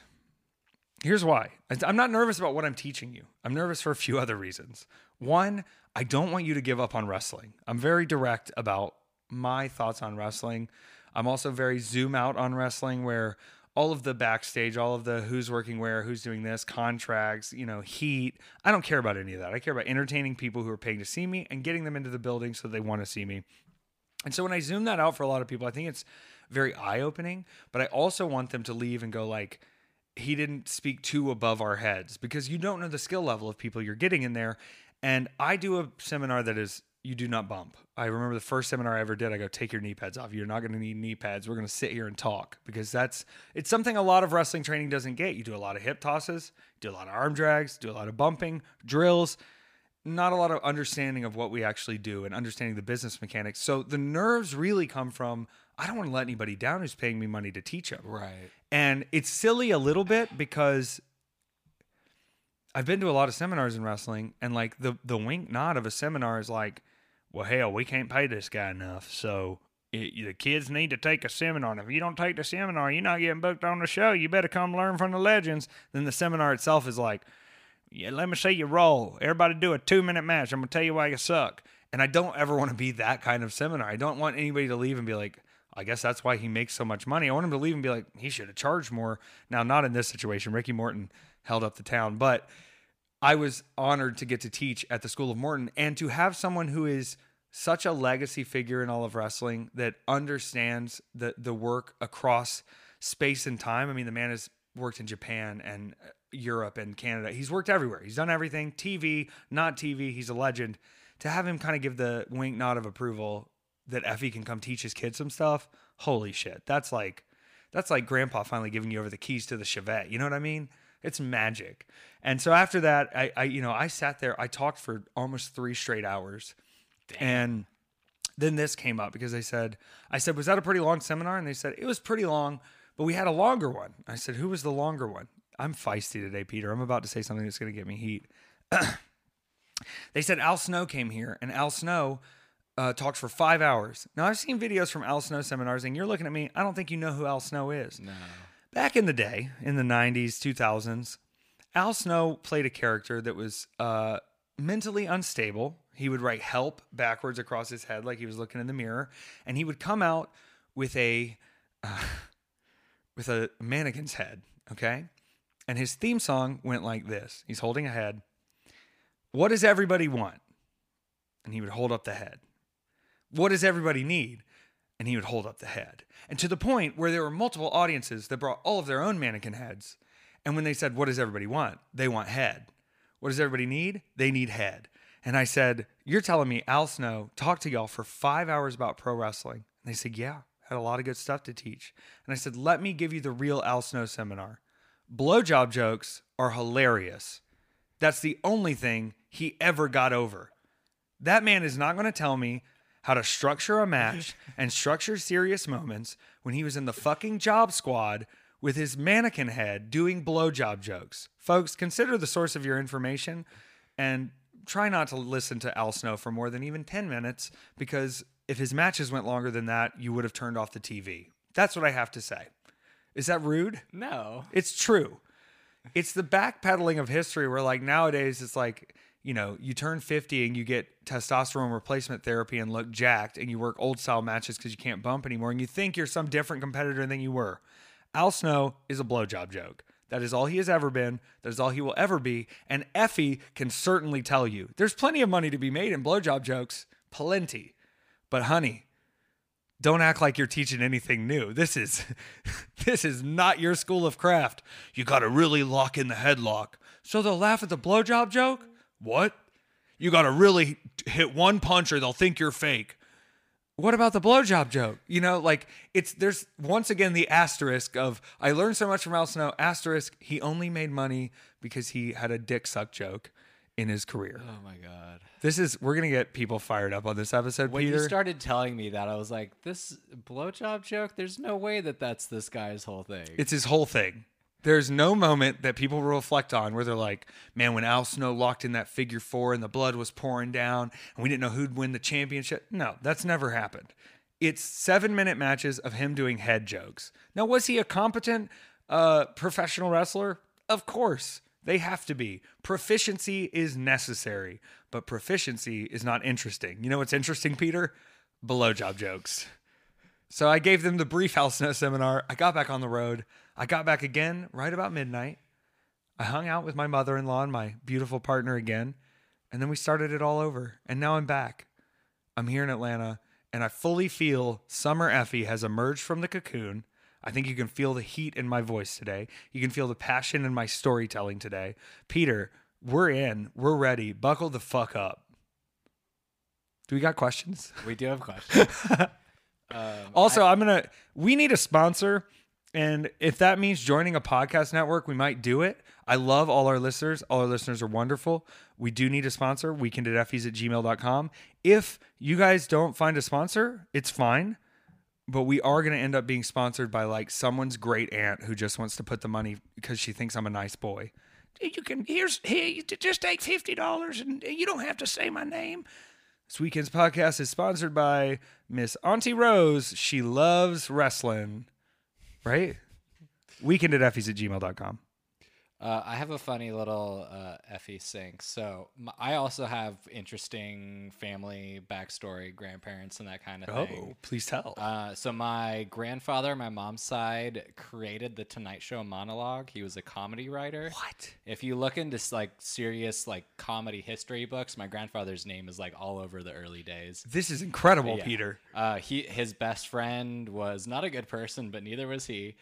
Here's why. I'm not nervous about what I'm teaching you. I'm nervous for a few other reasons. One, I don't want you to give up on wrestling. I'm very direct about my thoughts on wrestling. I'm also very zoom out on wrestling, where all of the backstage, all of the who's working where, who's doing this, contracts, you know, heat. I don't care about any of that. I care about entertaining people who are paying to see me and getting them into the building so they want to see me. And so when I zoom that out for a lot of people, I think it's very eye-opening, but I also want them to leave and go like, he didn't speak too above our heads, because you don't know the skill level of people you're getting in there. And I do a seminar that is, you do not bump. I remember the first seminar I ever did, I go, take your knee pads off. You're not going to need knee pads. We're going to sit here and talk, because it's something a lot of wrestling training doesn't get. You do a lot of hip tosses, do a lot of arm drags, do a lot of bumping, drills, not a lot of understanding of what we actually do and understanding the business mechanics. So the nerves really come from, I don't want to let anybody down who's paying me money to teach them. Right. And it's silly a little bit, because I've been to a lot of seminars in wrestling, and like the wink nod of a seminar is like, well, hell, we can't pay this guy enough. So the kids need to take a seminar. And if you don't take the seminar, you're not getting booked on the show. You better come learn from the legends. Then the seminar itself is like, yeah, let me see you roll. Everybody do a 2-minute match. I'm going to tell you why you suck. And I don't ever want to be that kind of seminar. I don't want anybody to leave and be like, I guess that's why he makes so much money. I want him to leave and be like, he should have charged more. Now, not in this situation. Ricky Morton held up the town. But I was honored to get to teach at the School of Morton, and to have someone who is such a legacy figure in all of wrestling that understands the work across space and time. I mean, the man has worked in Japan and Europe and Canada. He's worked everywhere. He's done everything. TV, not TV. He's a legend. To have him kind of give the wink nod of approval that Effie can come teach his kids some stuff. Holy shit. That's like grandpa finally giving you over the keys to the Chevette. You know what I mean? It's magic. And so after that, I sat there, I talked for almost 3 straight hours. Damn. And then this came up because I said, was that a pretty long seminar? And they said, it was pretty long, but we had a longer one. I said, who was the longer one? I'm feisty today, Peter. I'm about to say something that's going to get me heat. They said Al Snow came here, and Al Snow talked for 5 hours. Now, I've seen videos from Al Snow seminars, and you're looking at me. I don't think you know who Al Snow is. No. Back in the day, in the 90s, 2000s, Al Snow played a character that was mentally unstable. He would write help backwards across his head like he was looking in the mirror, and he would come out with a mannequin's head, okay? And his theme song went like this. He's holding a head. What does everybody want? And he would hold up the head. What does everybody need? And he would hold up the head. And to the point where there were multiple audiences that brought all of their own mannequin heads. And when they said, what does everybody want? They want head. What does everybody need? They need head. And I said, you're telling me Al Snow talked to y'all for 5 hours about pro wrestling? And they said, yeah, had a lot of good stuff to teach. And I said, let me give you the real Al Snow seminar. Blowjob jokes are hilarious. That's the only thing he ever got over. That man is not going to tell me how to structure a match and structure serious moments when he was in the fucking job squad with his mannequin head doing blowjob jokes. Folks, consider the source of your information and try not to listen to Al Snow for more than even 10 minutes, because if his matches went longer than that, you would have turned off the TV. That's what I have to say. Is that rude? No. It's true. It's the backpedaling of history where, like, nowadays it's like, you know, you turn 50 and you get testosterone replacement therapy and look jacked and you work old style matches because you can't bump anymore and you think you're some different competitor than you were. Al Snow is a blowjob joke. That is all he has ever been. That is all he will ever be. And Effie can certainly tell you there's plenty of money to be made in blowjob jokes. Plenty. But honey, don't act like you're teaching anything new. This is not your school of craft. You got to really lock in the headlock so they'll laugh at the blowjob joke? What? You got to really hit one punch or they'll think you're fake. What about the blowjob joke? You know, like, there's once again the asterisk of, I learned so much from Al Snow, asterisk, he only made money because he had a dick suck joke in his career. Oh my God. We're going to get people fired up on this episode, when Peter. When you started telling me that, I was like, this blowjob joke, there's no way that that's this guy's whole thing. It's his whole thing. There's no moment that people reflect on where they're like, man, when Al Snow locked in that figure four and the blood was pouring down and we didn't know who'd win the championship. No, that's never happened. It's 7-minute matches of him doing head jokes. Now, was he a competent professional wrestler? Of course. They have to be. Proficiency is necessary, but proficiency is not interesting. You know what's interesting, Peter? Blowjob jokes. So I gave them the brief Al Snow seminar. I got back on the road. I got back again right about midnight. I hung out with my mother-in-law and my beautiful partner again, and then we started it all over, and now I'm back. I'm here in Atlanta, and I fully feel Summer Effie has emerged from the cocoon. I think you can feel the heat in my voice today. You can feel the passion in my storytelling today. Peter, we're in. We're ready. Buckle the fuck up. Do we got questions? We do have questions. Also, we need a sponsor. And if that means joining a podcast network, we might do it. I love all our listeners. All our listeners are wonderful. We do need a sponsor. weekendateffies@gmail.com. If you guys don't find a sponsor, it's fine. But we are going to end up being sponsored by, like, someone's great aunt who just wants to put the money because she thinks I'm a nice boy. You just take $50 and you don't have to say my name. This weekend's podcast is sponsored by Miss Auntie Rose. She loves wrestling, right? Weekendateffies@gmail.com. I have a funny little Effie sink. So I also have interesting family backstory, grandparents and that kind of thing. Oh, please tell. So my grandfather, my mom's side, created the Tonight Show monologue. He was a comedy writer. What? If you look into like serious like comedy history books, my grandfather's name is like all over the early days. This is incredible, yeah. Peter. His best friend was not a good person, but neither was he.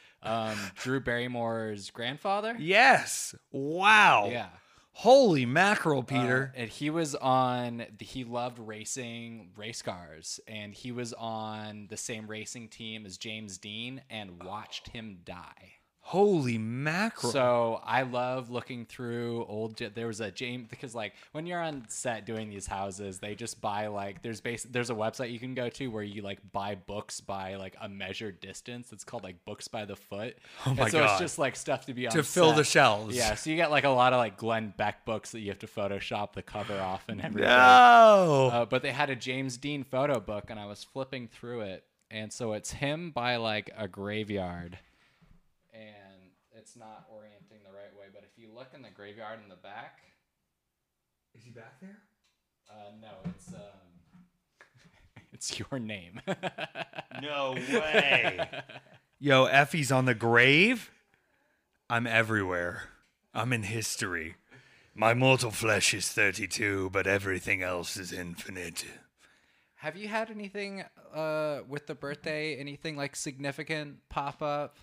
Drew Barrymore's grandfather. Yeah. Yes. Wow. Yeah. Holy mackerel, Peter. And he was on, he loved racing race cars, and he was on the same racing team as James Dean and watched him die. Holy mackerel. So I love looking through old, there was a James, because like when you're on set doing these houses, they just buy like, there's a website you can go to where you like buy books by like a measured distance. It's called like Books by the Foot. Oh my God. So it's just like stuff to be on to set. Fill the shelves. Yeah. So you got like a lot of like Glenn Beck books that you have to Photoshop the cover off and everything. No. But they had a James Dean photo book and I was flipping through it. And so it's him by like a graveyard. And it's not orienting the right way, but if you look in the graveyard in the back, is he back there? No, it's it's your name. No way. Yo, Effie's on the grave. I'm everywhere. I'm in history. My mortal flesh is 32, but everything else is infinite. Have you had anything with the birthday? Anything like significant pop up?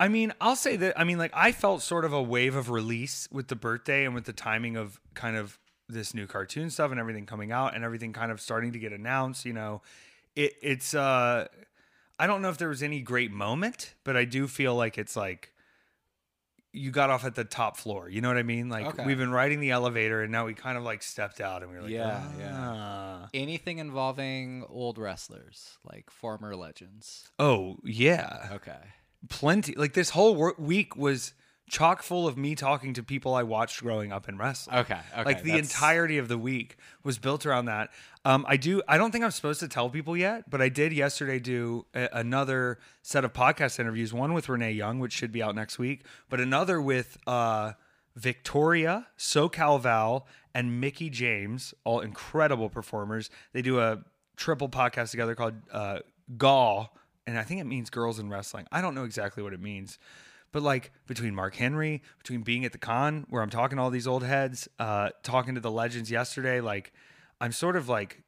I mean, I'll say that, I mean, like, I felt sort of a wave of release with the birthday and with the timing of kind of this new cartoon stuff and everything coming out and everything kind of starting to get announced, you know. It's I don't know if there was any great moment, but I do feel like it's like you got off at the top floor. You know what I mean? Like, okay. We've been riding the elevator and now we kind of like stepped out and we were like, yeah. Anything involving old wrestlers, like former legends? Oh, yeah. Okay. Plenty. Like this whole week was chock full of me talking to people I watched growing up in wrestling. Okay. Like the entirety of the week was built around that. I don't think I'm supposed to tell people yet, but I did yesterday do another set of podcast interviews, one with Renee Young, which should be out next week, but another with Victoria, SoCal Val, and Mickey James, all incredible performers. They do a triple podcast together called Gaw. And I think it means girls in wrestling. I don't know exactly what it means. But like between Mark Henry, between being at the con where I'm talking to all these old heads, talking to the legends yesterday, like I'm sort of like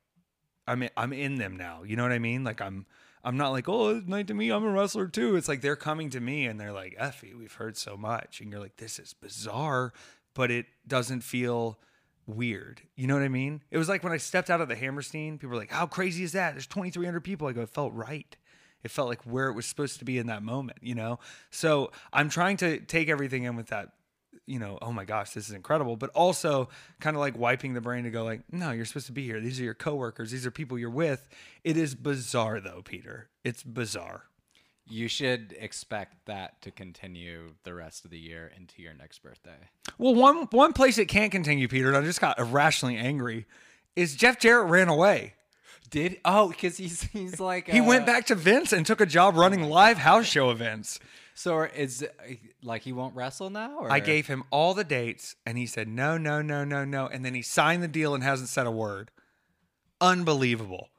I'm in them now. You know what I mean? Like I'm not like, oh, it's nice to me. I'm a wrestler too. It's like they're coming to me and they're like, Effie, we've heard so much. And you're like, this is bizarre, but it doesn't feel weird. You know what I mean? It was like when I stepped out of the Hammerstein, people were like, how crazy is that? There's 2,300 people. I go, it felt right. It felt like where it was supposed to be in that moment, you know? So I'm trying to take everything in with that, you know, oh my gosh, this is incredible. But also kind of like wiping the brain to go like, no, you're supposed to be here. These are your coworkers. These are people you're with. It is bizarre though, Peter. It's bizarre. You should expect that to continue the rest of the year into your next birthday. Well, one place it can't continue, Peter, and I just got irrationally angry, is Jeff Jarrett ran away. Because he's like he went back to Vince and took a job running live house show events. So is like he won't wrestle now? Or? I gave him all the dates and he said no, and then he signed the deal and hasn't said a word. Unbelievable.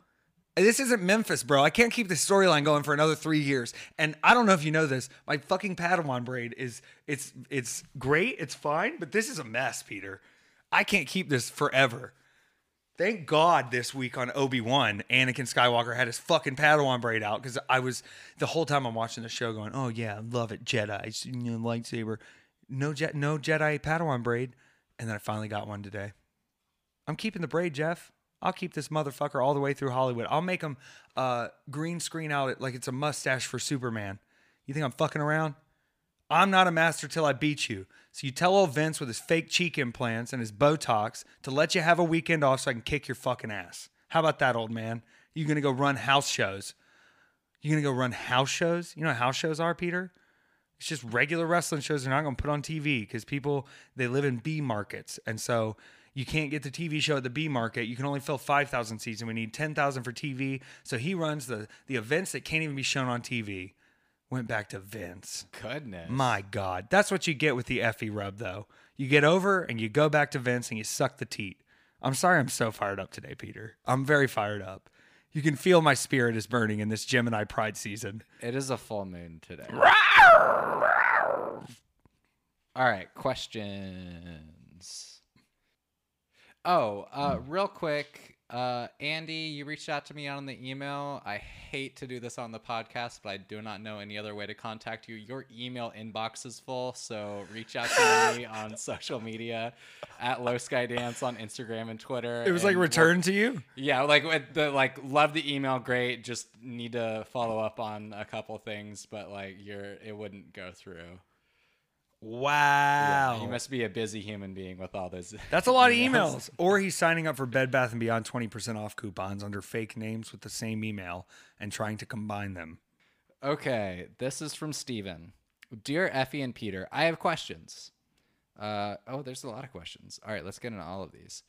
This isn't Memphis, bro. I can't keep this storyline going for another 3 years. And I don't know if you know this, my fucking Padawan braid is it's great, it's fine, but this is a mess, Peter. I can't keep this forever. Thank God this week on Obi-Wan, Anakin Skywalker had his fucking Padawan braid out because I was, the whole time I'm watching the show going, oh yeah, love it, Jedi, you know, lightsaber. No Jedi Padawan braid. And then I finally got one today. I'm keeping the braid, Jeff. I'll keep this motherfucker all the way through Hollywood. I'll make him green screen out like it's a mustache for Superman. You think I'm fucking around? I'm not a master till I beat you. So you tell old Vince with his fake cheek implants and his Botox to let you have a weekend off so I can kick your fucking ass. How about that, old man? You're going to go run house shows. You're going to go run house shows? You know what house shows are, Peter? It's just regular wrestling shows they're not going to put on TV because people, they live in B markets. And so you can't get the TV show at the B market. You can only fill 5,000 seats and we need 10,000 for TV. So he runs the events that can't even be shown on TV. went back to Vince. Goodness. My God. That's what you get with the Effie rub, though. You get over and you go back to Vince and you suck the teat. I'm sorry I'm so fired up today, Peter. I'm very fired up. You can feel my spirit is burning in this Gemini Pride season. It is a full moon today. All right, questions. Oh, real quick, Andy, you reached out to me on the email. I hate to do this on the podcast, but I do not know any other way to contact you. Your email inbox is full, so reach out to me on social media at Low Sky Dance on Instagram and Twitter. It was like return to you? Yeah, like love the email, great. Just need to follow up on a couple things, but like it wouldn't go through. Wow. Yeah, he must be a busy human being with all those. That's a lot of emails. Or he's signing up for Bed Bath & Beyond 20% off coupons under fake names with the same email and trying to combine them. Okay, this is from Steven. Dear Effie and Peter, I have questions. There's a lot of questions. All right, let's get into all of these.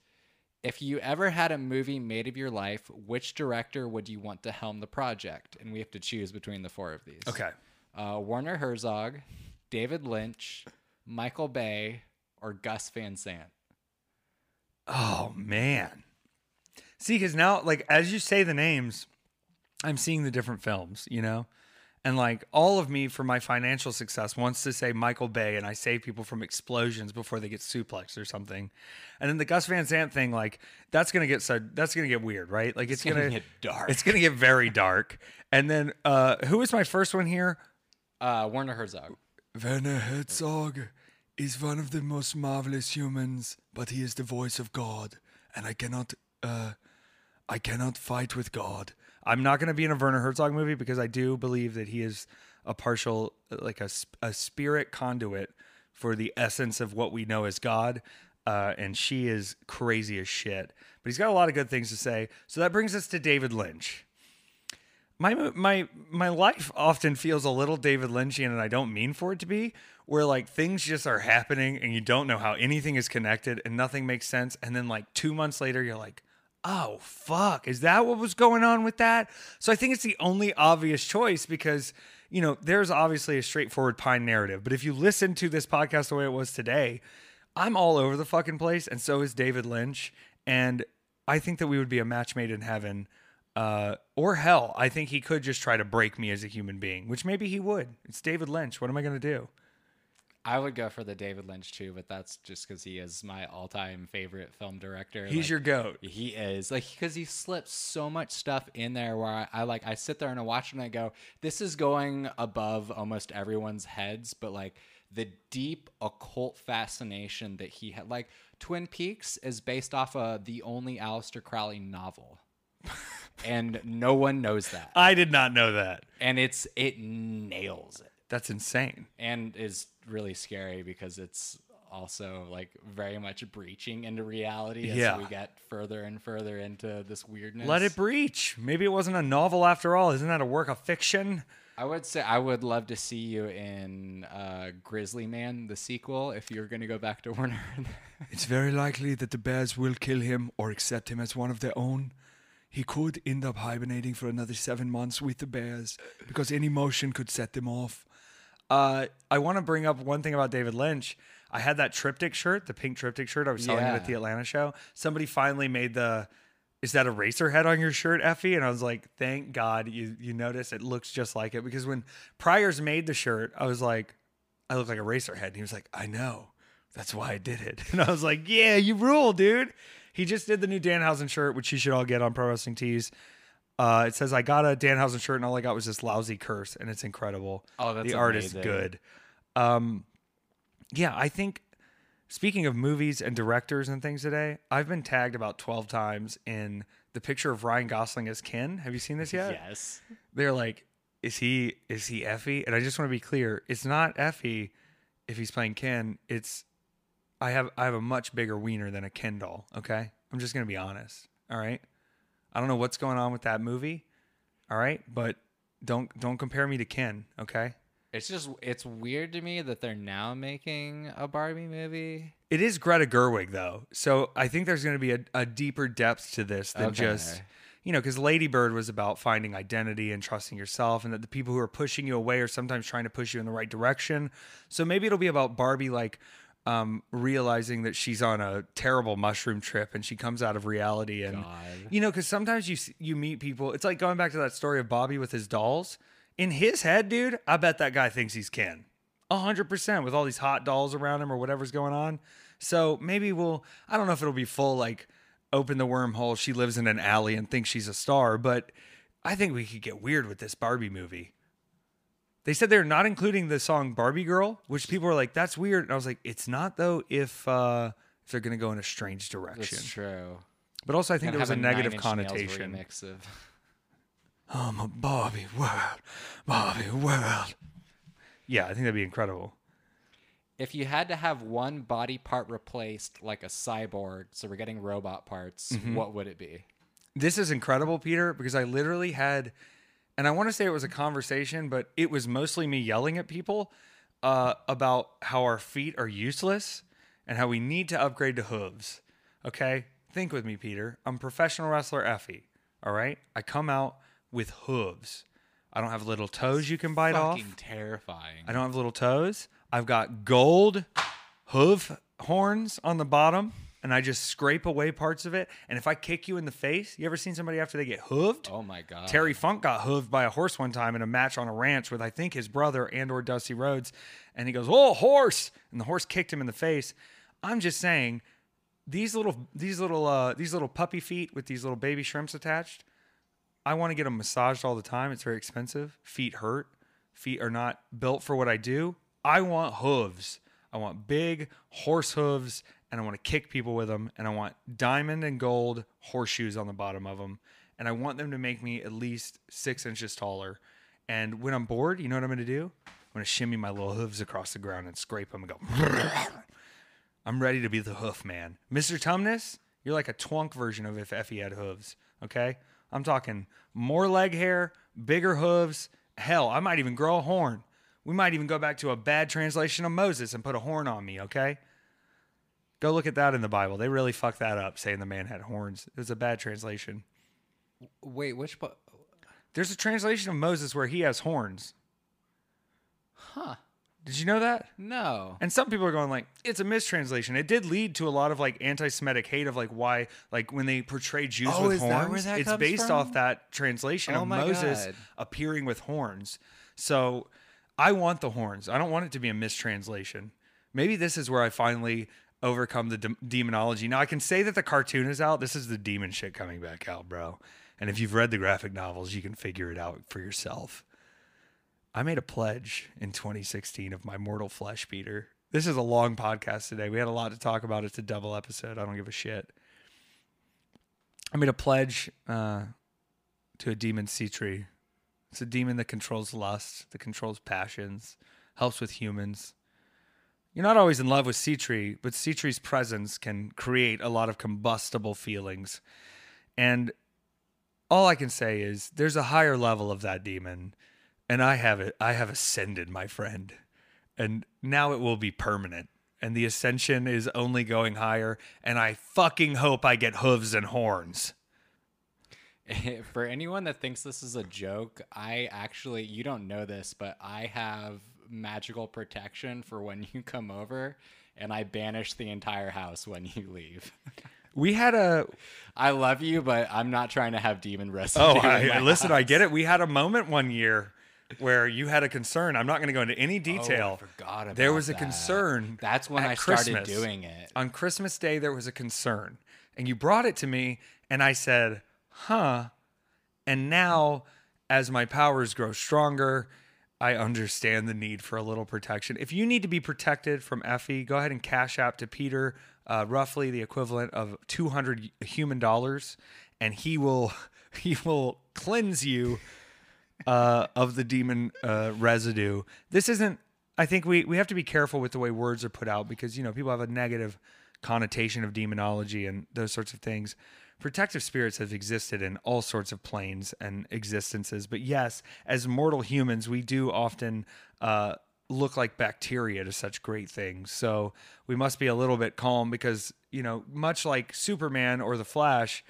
If you ever had a movie made of your life, which director would you want to helm the project? And we have to choose between the four of these. Okay. Werner Herzog, David Lynch, Michael Bay, or Gus Van Sant? Oh, man. See, because now, like, as you say the names, I'm seeing the different films, you know? And, like, all of me, for my financial success, wants to say Michael Bay, and I save people from explosions before they get suplexed or something. And then the Gus Van Sant thing, like, that's going to get weird, right? Like, it's going to get dark. It's going to get very dark. And then, who was my first one here? Werner Herzog. Werner Herzog is one of the most marvelous humans, but he is the voice of God, and I cannot fight with God. I'm not going to be in a Werner Herzog movie because I do believe that he is a partial, like a spirit conduit for the essence of what we know as God, and she is crazy as shit. But he's got a lot of good things to say. So that brings us to David Lynch. My life often feels a little David Lynchian, and I don't mean for it to be, where like things just are happening and you don't know how anything is connected and nothing makes sense. And then like 2 months later, you're like, oh, fuck, is that what was going on with that? So I think it's the only obvious choice because, you know, there's obviously a straightforward Pine narrative. But if you listen to this podcast the way it was today, I'm all over the fucking place. And so is David Lynch. And I think that we would be a match made in heaven. Or hell, I think he could just try to break me as a human being, which maybe he would. It's David Lynch. What am I going to do? I would go for the David Lynch too, but that's just because he is my all-time favorite film director. He's like, your goat. He is, like, because he slips so much stuff in there where I sit there and I watch it and I go, this is going above almost everyone's heads, but like the deep occult fascination that he had, like Twin Peaks is based off of the only Aleister Crowley novel. And no one knows that. I did not know that. And it nails it. That's insane. And is really scary because it's also like very much breaching into reality as we get further and further into this weirdness. Let it breach. Maybe it wasn't a novel after all. Isn't that a work of fiction? I would say I would love to see you in Grizzly Man, the sequel, if you're going to go back to Werner. It's very likely that the bears will kill him or accept him as one of their own. He could end up hibernating for another 7 months with the bears because any motion could set them off. I want to bring up one thing about David Lynch. I had that triptych shirt, the pink triptych shirt. I was selling it at the Atlanta show. Somebody finally made the, is that a racer head on your shirt, Effie? And I was like, thank God you notice it looks just like it. Because when Pryor's made the shirt, I was like, I look like a racer head. And he was like, I know. That's why I did it. And I was like, yeah, you rule, dude. He just did the new Danhausen shirt, which you should all get on Pro Wrestling Tees. It says, I got a Danhausen shirt, and all I got was this lousy curse, and it's incredible. Oh, that's amazing. The art is good. Yeah, I think, speaking of movies and directors and things today, I've been tagged about 12 times in the picture of Ryan Gosling as Ken. Have you seen this yet? Yes. They're like, is he Effie? And I just want to be clear, it's not Effie if he's playing Ken. It's... I have a much bigger wiener than a Ken doll, okay? I'm just going to be honest, all right? I don't know what's going on with that movie, all right? But don't compare me to Ken, okay? It's weird to me that they're now making a Barbie movie. It is Greta Gerwig, though. So I think there's going to be a deeper depth to this than just, you know, because Ladybird was about finding identity and trusting yourself, and that the people who are pushing you away are sometimes trying to push you in the right direction. So maybe it'll be about Barbie, like, realizing that she's on a terrible mushroom trip and she comes out of reality. And, you know, because sometimes you meet people. It's like going back to that story of Bobby with his dolls. In his head, dude, I bet that guy thinks he's Ken. 100% with all these hot dolls around him or whatever's going on. So maybe I don't know if it'll be full, like, open the wormhole, she lives in an alley and thinks she's a star, but I think we could get weird with this Barbie movie. They said they're not including the song Barbie Girl, which people were like, that's weird. And I was like, it's not, though, if they're going to go in a strange direction. That's true. But also, I think there was a negative connotation. I'm a Barbie world. Barbie world. Yeah, I think that'd be incredible. If you had to have one body part replaced, like a cyborg, so we're getting robot parts, what would it be? This is incredible, Peter, because I literally had... And I want to say it was a conversation, but it was mostly me yelling at people about how our feet are useless and how we need to upgrade to hooves. Okay? Think with me, Peter. I'm professional wrestler Effie, all right? I come out with hooves. I don't have little toes you can bite off. Fucking terrifying. I don't have little toes. I've got gold hoof horns on the bottom, and I just scrape away parts of it. And if I kick you in the face, you ever seen somebody after they get hooved? Oh, my God. Terry Funk got hooved by a horse one time in a match on a ranch with, I think, his brother and or Dusty Rhodes. And he goes, oh, horse. And the horse kicked him in the face. I'm just saying, these little puppy feet with these little baby shrimps attached, I want to get them massaged all the time. It's very expensive. Feet hurt. Feet are not built for what I do. I want hooves. I want big horse hooves, and I want to kick people with them, and I want diamond and gold horseshoes on the bottom of them, and I want them to make me at least 6 inches taller. And when I'm bored, you know what I'm going to do? I'm going to shimmy my little hooves across the ground and scrape them and go, I'm ready to be the hoof man. Mr. Tumnus, you're like a twonk version of if Effie had hooves, okay? I'm talking more leg hair, bigger hooves. Hell, I might even grow a horn. We might even go back to a bad translation of Moses and put a horn on me, okay? Go look at that in the Bible. They really fucked that up, saying the man had horns. It was a bad translation. Wait, which part? There's a translation of Moses where he has horns. Huh. Did you know that? No. And some people are going like, it's a mistranslation. It did lead to a lot of like anti-Semitic hate of like why, like when they portray Jews with horns, it's based off that translation of Moses appearing with horns. So... I want the horns. I don't want it to be a mistranslation. Maybe this is where I finally overcome the demonology. Now, I can say that the cartoon is out. This is the demon shit coming back out, bro. And if you've read the graphic novels, you can figure it out for yourself. I made a pledge in 2016 of my mortal flesh, Peter. This is a long podcast today. We had a lot to talk about. It's a double episode. I don't give a shit. I made a pledge to a demon sea tree. It's a demon that controls lust, that controls passions, helps with humans. You're not always in love with Sea-Tree, but Sea-Tree's presence can create a lot of combustible feelings. And all I can say is there's a higher level of that demon, and I have ascended, my friend. And now it will be permanent. And the ascension is only going higher, and I fucking hope I get hooves and horns. For anyone that thinks this is a joke, you don't know this, but I have magical protection for when you come over, and I banish the entire house when you leave. I love you, but I'm not trying to have demon residue. I get it. We had a moment one year where you had a concern. I'm not going to go into any detail. Oh, I forgot about There was a concern. That's when I started doing it. On Christmas Day, there was a concern, and you brought it to me, and I said... Huh. And now, as my powers grow stronger, I understand the need for a little protection. If you need to be protected from Effie, go ahead and cash out to Peter roughly the equivalent of $200 human dollars, and he will cleanse you of the demon residue. This isn't. I think we have to be careful with the way words are put out because you know people have a negative connotation of demonology and those sorts of things. Protective spirits have existed in all sorts of planes and existences. But yes, as mortal humans, we do often look like bacteria to such great things. So we must be a little bit calm because, you know, much like Superman or the Flash,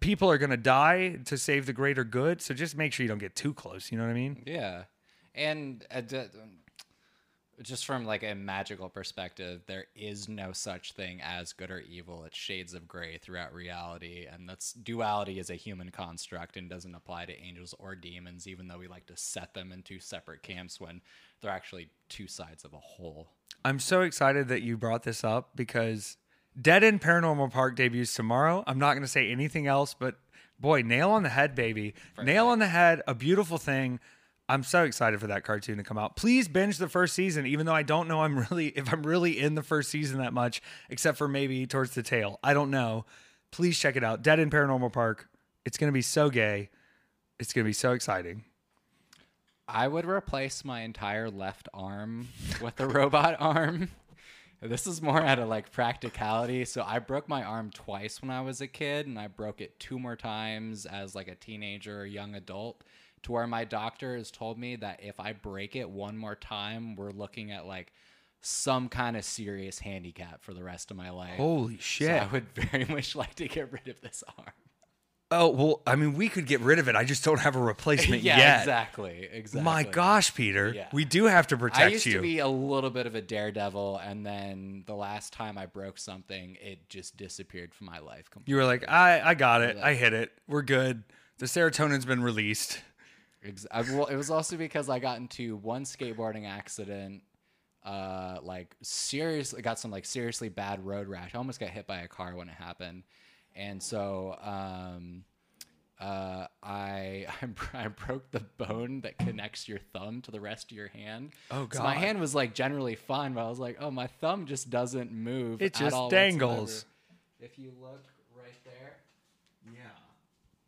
people are going to die to save the greater good. So just make sure you don't get too close. You know what I mean? Yeah. And just from like a magical perspective, there is no such thing as good or evil. It's shades of gray throughout reality. And that's duality is a human construct and doesn't apply to angels or demons, even though we like to set them in two separate camps when they're actually two sides of a whole. I'm so excited that you brought this up because Dead End Paranormal Park debuts tomorrow. I'm not going to say anything else, but boy, nail on the head, baby. Perfect. Nail on the head, a beautiful thing. I'm so excited for that cartoon to come out. Please binge the first season, even though I don't know if I'm really in the first season that much, except for maybe towards the tail. I don't know. Please check it out. Dead End Paranormal Park. It's going to be so gay. It's going to be so exciting. I would replace my entire left arm with a robot arm. This is more out of like practicality. So I broke my arm twice when I was a kid, and I broke it two more times as like a teenager or young adult, to where my doctor has told me that if I break it one more time, we're looking at like some kind of serious handicap for the rest of my life. Holy shit. So I would very much like to get rid of this arm. Oh, well, I mean, we could get rid of it. I just don't have a replacement yet. Yeah, exactly. My gosh, Peter, yeah. We do have to protect you. I used to be a little bit of a daredevil, and then the last time I broke something, it just disappeared from my life completely. You were like, I got it. I hit it. We're good. The serotonin's been released. Well, it was also because I got into one skateboarding accident, like seriously got some like seriously bad road rash. I almost got hit by a car when it happened. And so I broke the bone that connects your thumb to the rest of your hand. Oh, God. So my hand was like generally fine, but I was like, oh, my thumb just doesn't move. It just dangles. If you look right there. Yeah.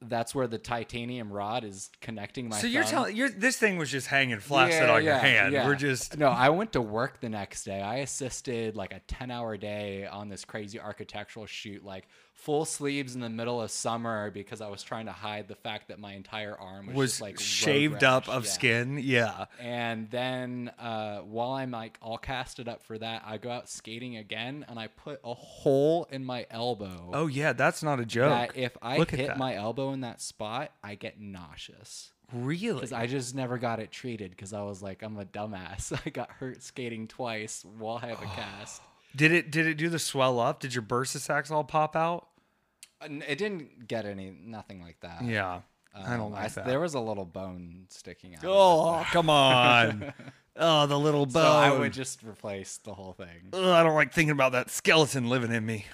That's where the titanium rod is connecting my thumb. So you're telling this thing was just hanging flaccid on your hand. Yeah. We're just no. I went to work the next day. I assisted like a 10-hour day on this crazy architectural shoot, like full sleeves in the middle of summer, because I was trying to hide the fact that my entire arm was just, like shaved up of skin. Yeah. And then while I'm like all casted up for that, I go out skating again and I put a hole in my elbow. Oh yeah, that's not a joke. That if I hit my elbow in that spot, I get nauseous. Really? Because I just never got it treated because I was like, I'm a dumbass. I got hurt skating twice while I have a cast. Did it do the swell up? Did your bursa sacs all pop out? It didn't get nothing like that. Yeah. I don't like that. There was a little bone sticking out. Oh, come on. Oh, the little bone. So I would just replace the whole thing. Ugh, I don't like thinking about that skeleton living in me.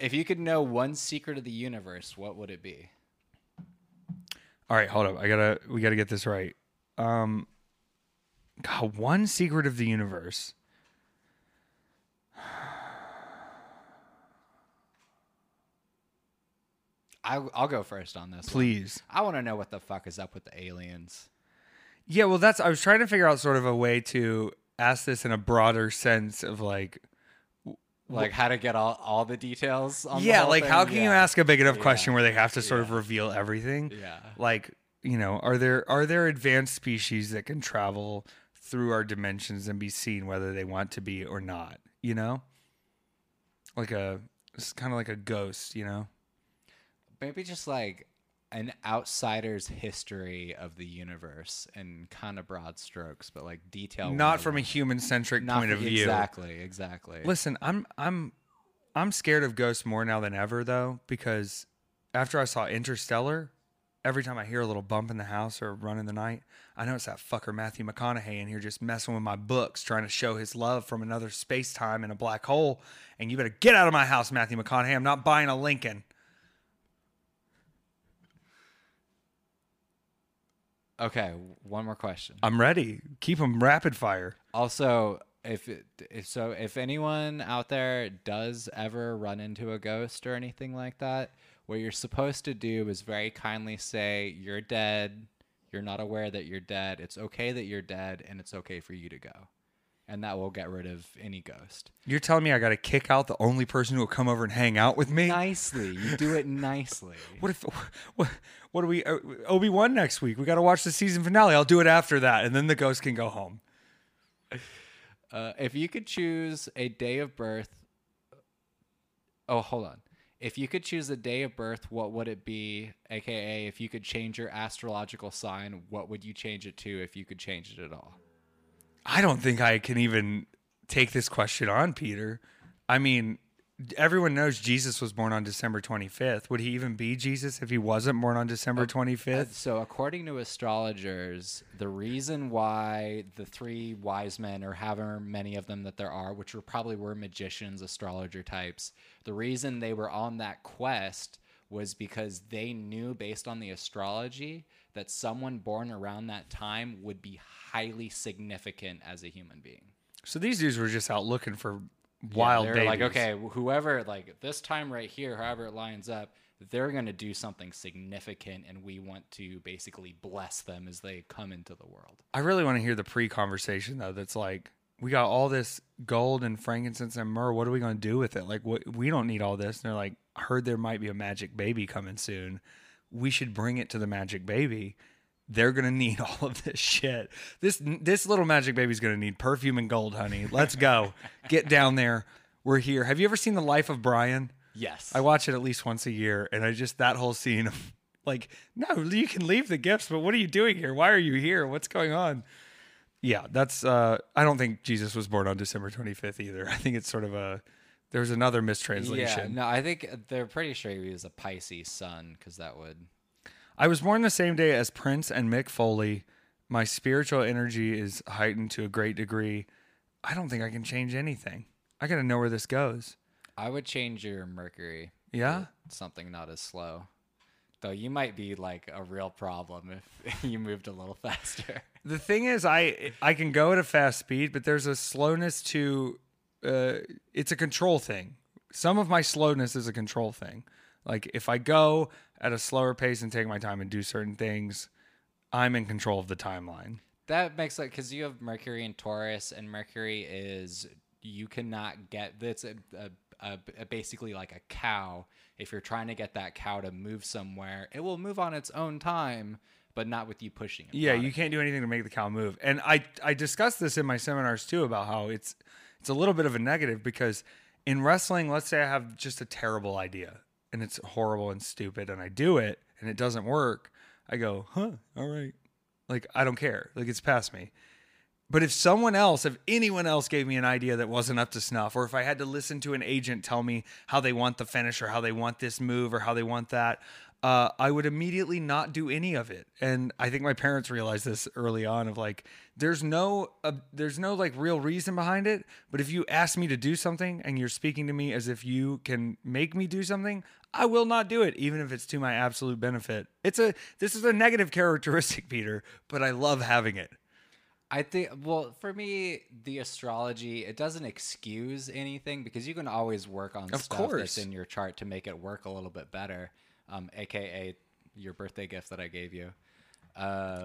If you could know one secret of the universe, what would it be? All right, hold up. We gotta get this right. God, one secret of the universe. I'll go first on this. Please. One. I want to know what the fuck is up with the aliens. Yeah, well, I was trying to figure out sort of a way to ask this in a broader sense of like how to get all the details on the whole like thing. How can you ask a big enough question where they have to sort of reveal everything? Yeah. Like, you know, are there advanced species that can travel through our dimensions and be seen whether they want to be or not, you know? It's kind of like a ghost, you know? Maybe just like an outsider's history of the universe in kind of broad strokes, but like detail. Not from a human-centric point of view. Exactly. Listen, I'm scared of ghosts more now than ever, though, because after I saw Interstellar, every time I hear a little bump in the house or run in the night, I know it's that fucker Matthew McConaughey in here just messing with my books, trying to show his love from another space-time in a black hole. And you better get out of my house, Matthew McConaughey. I'm not buying a Lincoln. Okay, one more question. I'm ready. Keep them rapid fire. Also, if anyone out there does ever run into a ghost or anything like that, what you're supposed to do is very kindly say, you're dead, you're not aware that you're dead, it's okay that you're dead, and it's okay for you to go. And that will get rid of any ghost. You're telling me I got to kick out the only person who will come over and hang out with me? Nicely. You do it nicely. What do we... Obi-Wan next week. We got to watch the season finale. I'll do it after that. And then the ghost can go home. If you could choose a day of birth... Oh, hold on. If you could choose a day of birth, what would it be? AKA, if you could change your astrological sign, what would you change it to if you could change it at all? I don't think I can even take this question on, Peter. I mean, everyone knows Jesus was born on December 25th. Would he even be Jesus if he wasn't born on December 25th? So according to astrologers, the reason why the three wise men, or however many of them that there are, which were probably were magicians, astrologer types, the reason they were on that quest was because they knew based on the astrology that someone born around that time would be highly significant as a human being. So these dudes were just out looking for wild babies. Like, okay, whoever, like this time right here, however it lines up, they're going to do something significant, and we want to basically bless them as they come into the world. I really want to hear the pre-conversation, though, that's like, we got all this gold and frankincense and myrrh. What are we going to do with it? Like, what, we don't need all this. And they're like, I heard there might be a magic baby coming soon. We should bring it to the magic baby. They're going to need all of this shit. This little magic baby's going to need perfume and gold, honey. Let's go. Get down there. We're here. Have you ever seen The Life of Brian? Yes. I watch it at least once a year, and I just, that whole scene of like, no, you can leave the gifts, but what are you doing here? Why are you here? What's going on? Yeah, that's, I don't think Jesus was born on December 25th either. I think it's sort of a, there's another mistranslation. Yeah, no, I think they're pretty sure he was a Pisces sun, because that would... I was born the same day as Prince and Mick Foley. My spiritual energy is heightened to a great degree. I don't think I can change anything. I got to know where this goes. I would change your Mercury. Yeah? Something not as slow. Though you might be like a real problem if you moved a little faster. The thing is, I can go at a fast speed, but there's a slowness to... it's a control thing. Some of my slowness is a control thing. Like, if I go at a slower pace and take my time and do certain things, I'm in control of the timeline. That makes sense, because you have Mercury in Taurus, and Mercury is, you cannot get, it's basically like a cow. If you're trying to get that cow to move somewhere, it will move on its own time, but not with you pushing it. Yeah, you can't do anything to make the cow move. And I discussed this in my seminars, too, about how it's a little bit of a negative, because in wrestling, let's say I have just a terrible idea. And it's horrible and stupid, and I do it, and it doesn't work. I go, huh, all right. Like, I don't care. Like, it's past me. But if someone else, if anyone else gave me an idea that wasn't up to snuff, or if I had to listen to an agent tell me how they want the finish, or how they want this move, or how they want that, I would immediately not do any of it. And I think my parents realized this early on of like, there's no like real reason behind it. But if you ask me to do something and you're speaking to me as if you can make me do something, I will not do it, even if it's to my absolute benefit. This is a negative characteristic, Peter, but I love having it. I think, well, for me, the astrology, it doesn't excuse anything, because you can always work on stuff that's in your chart to make it work a little bit better. AKA your birthday gift that I gave you.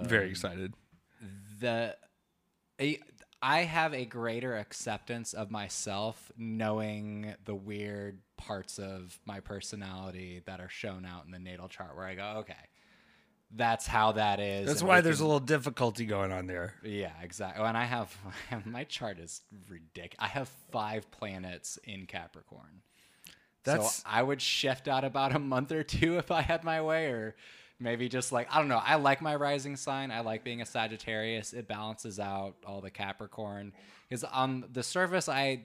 Very excited. I have a greater acceptance of myself knowing the weird parts of my personality that are shown out in the natal chart, where I go, okay, that's how that is. That's why there's a little difficulty going on there. Yeah, exactly. And I have, my chart is ridiculous. I have 5 planets in Capricorn. So I would shift out about a month or two if I had my way, or maybe just like, I don't know. I like my rising sign. I like being a Sagittarius. It balances out all the Capricorn. Because on the surface, I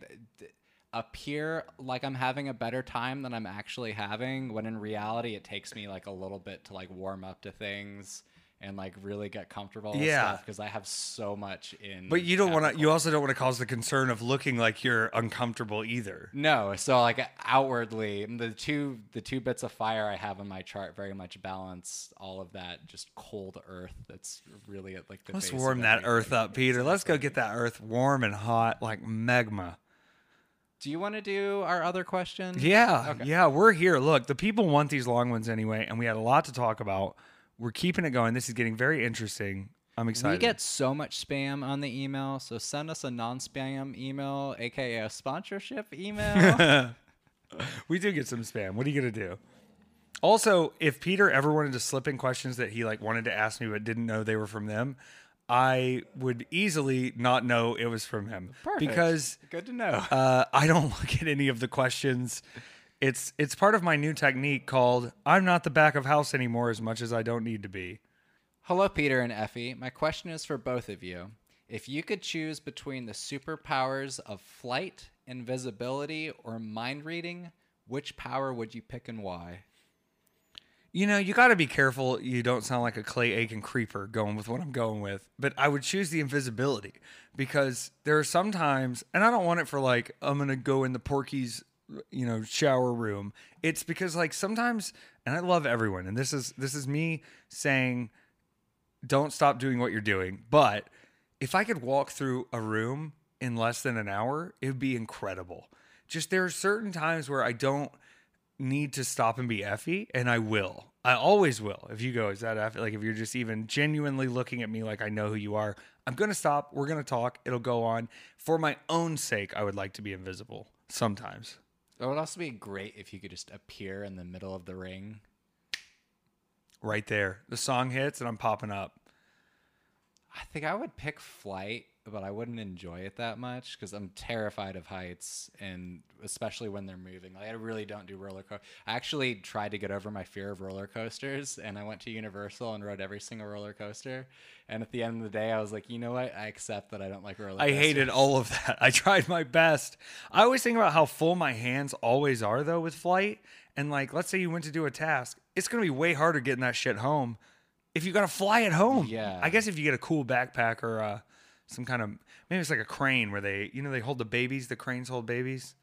appear like I'm having a better time than I'm actually having, when in reality, it takes me like a little bit to like warm up to things and like really get comfortable with stuff, because I have so much in. But you don't want to. You also don't want to cause the concern of looking like you're uncomfortable either. No. So like outwardly, the two bits of fire I have on my chart very much balance all of that just cold earth. That's really at like the. Let's base warm that earth up, Peter. Let's go get that earth warm and hot like magma. Do you want to do our other question? Yeah. Okay. Yeah, we're here. Look, the people want these long ones anyway, and we had a lot to talk about. We're keeping it going. This is getting very interesting. I'm excited. We get so much spam on the email, so send us a non-spam email, a.k.a. a sponsorship email. We do get some spam. What are you going to do? Also, if Peter ever wanted to slip in questions that he like wanted to ask me but didn't know they were from them, I would easily not know it was from him. Perfect. Because good to know. I don't look at any of the questions. It's part of my new technique called I'm not the back of house anymore as much as I don't need to be. Hello, Peter and Effie. My question is for both of you. If you could choose between the superpowers of flight, invisibility, or mind reading, which power would you pick and why? You know, you got to be careful you don't sound like a Clay Aiken creeper going with what I'm going with. But I would choose the invisibility because there are sometimes, and I don't want it for like, I'm going to go in the Porky's, you know, shower room. It's because like sometimes, and I love everyone, and this is me saying, don't stop doing what you're doing. But if I could walk through a room in less than an hour, it would be incredible. Just there are certain times where I don't need to stop and be Effie, and I will. I always will. If you go, is that Effie? Like if you're just even genuinely looking at me like I know who you are, I'm going to stop. We're going to talk. It'll go on. For my own sake, I would like to be invisible sometimes. It would also be great if you could just appear in the middle of the ring. Right there. The song hits and I'm popping up. I think I would pick flight, but I wouldn't enjoy it that much because I'm terrified of heights, and especially when they're moving. Like I really don't do roller coasters. I actually tried to get over my fear of roller coasters, and I went to Universal and rode every single roller coaster. And at the end of the day, I was like, you know what? I accept that I don't like roller coasters. I hated all of that. I tried my best. I always think about how full my hands always are, though, with flight. And like, let's say you went to do a task. It's going to be way harder getting that shit home if you got to fly it home. Yeah. I guess if you get a cool backpack or some kind of, maybe it's like a crane where they, you know, they hold the babies. The cranes hold babies.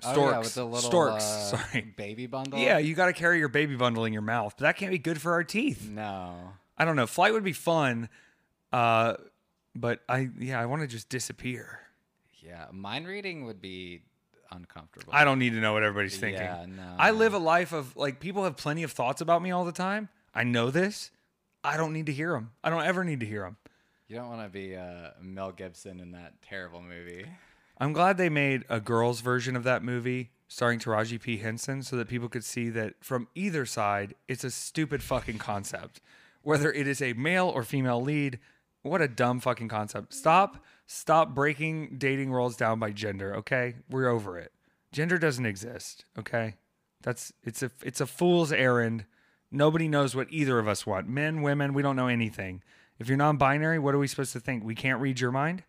Storks. Oh, yeah, with the little, storks. Sorry. Baby bundle. Yeah, you got to carry your baby bundle in your mouth, but that can't be good for our teeth. No. I don't know. Flight would be fun, but I want to just disappear. Yeah, mind reading would be uncomfortable. I don't need to know what everybody's thinking. Yeah, no. I live a life of like people have plenty of thoughts about me all the time. I know this. I don't need to hear them. I don't ever need to hear them. You don't want to be Mel Gibson in that terrible movie. I'm glad they made a girls' version of that movie starring Taraji P. Henson so that people could see that from either side, it's a stupid fucking concept. Whether it is a male or female lead, what a dumb fucking concept. Stop breaking dating roles down by gender, okay? We're over it. Gender doesn't exist, okay? It's a fool's errand. Nobody knows what either of us want. Men, women, we don't know anything. If you're non-binary, what are we supposed to think? We can't read your mind?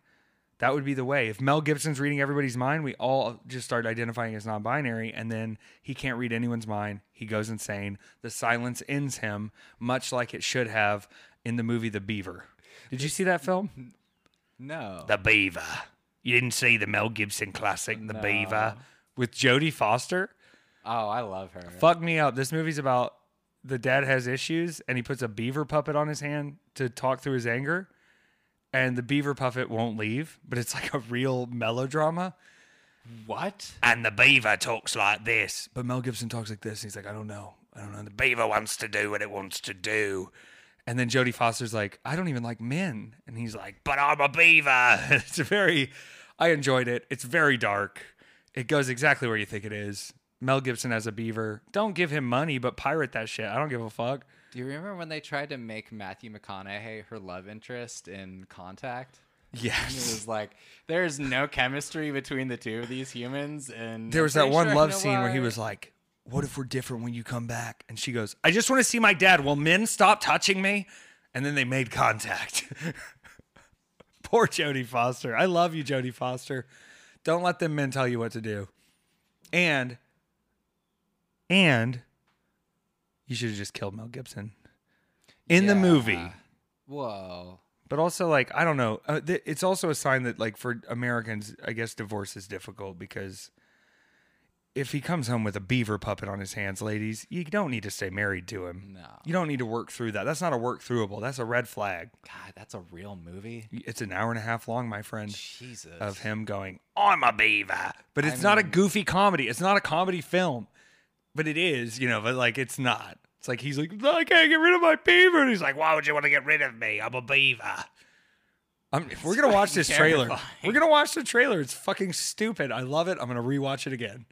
That would be the way. If Mel Gibson's reading everybody's mind, we all just start identifying as non-binary, and then he can't read anyone's mind. He goes insane. The silence ends him, much like it should have in the movie The Beaver. Did you see that film? No. The Beaver. You didn't see the Mel Gibson classic, The Beaver, with Jodie Foster? Oh, I love her. Fuck me up. This movie's about the dad has issues, and he puts a beaver puppet on his hand to talk through his anger, and the beaver puppet won't leave, but it's like a real melodrama. What? And the beaver talks like this. But Mel Gibson talks like this, and he's like, I don't know. The beaver wants to do what it wants to do. And then Jodie Foster's like, I don't even like men. And he's like, but I'm a beaver. I enjoyed it. It's very dark. It goes exactly where you think it is. Mel Gibson as a beaver. Don't give him money, but pirate that shit. I don't give a fuck. Do you remember when they tried to make Matthew McConaughey her love interest in Contact? Yes. It was like, there's no chemistry between the two of these humans. And there was that one love scene where he was like, what if we're different when you come back? And she goes, I just want to see my dad. Will men stop touching me? And then they made contact. Poor Jodie Foster. I love you, Jodie Foster. Don't let them men tell you what to do. And you should have just killed Mel Gibson in the movie. Whoa. But also, like, I don't know. It's also a sign that, like, for Americans, I guess divorce is difficult because if he comes home with a beaver puppet on his hands, ladies, you don't need to stay married to him. No. You don't need to work through that. That's not a work throughable. That's a red flag. God, that's a real movie. It's an hour and a half long, my friend. Jesus. Of him going, I'm a beaver. But it's not a goofy comedy. It's not a comedy film. But it is, you know, but like it's not. It's like he's like, I can't get rid of my beaver. And he's like, why would you want to get rid of me? I'm a beaver. We're going to watch this trailer. We're going to watch the trailer. It's fucking stupid. I love it. I'm going to rewatch it again.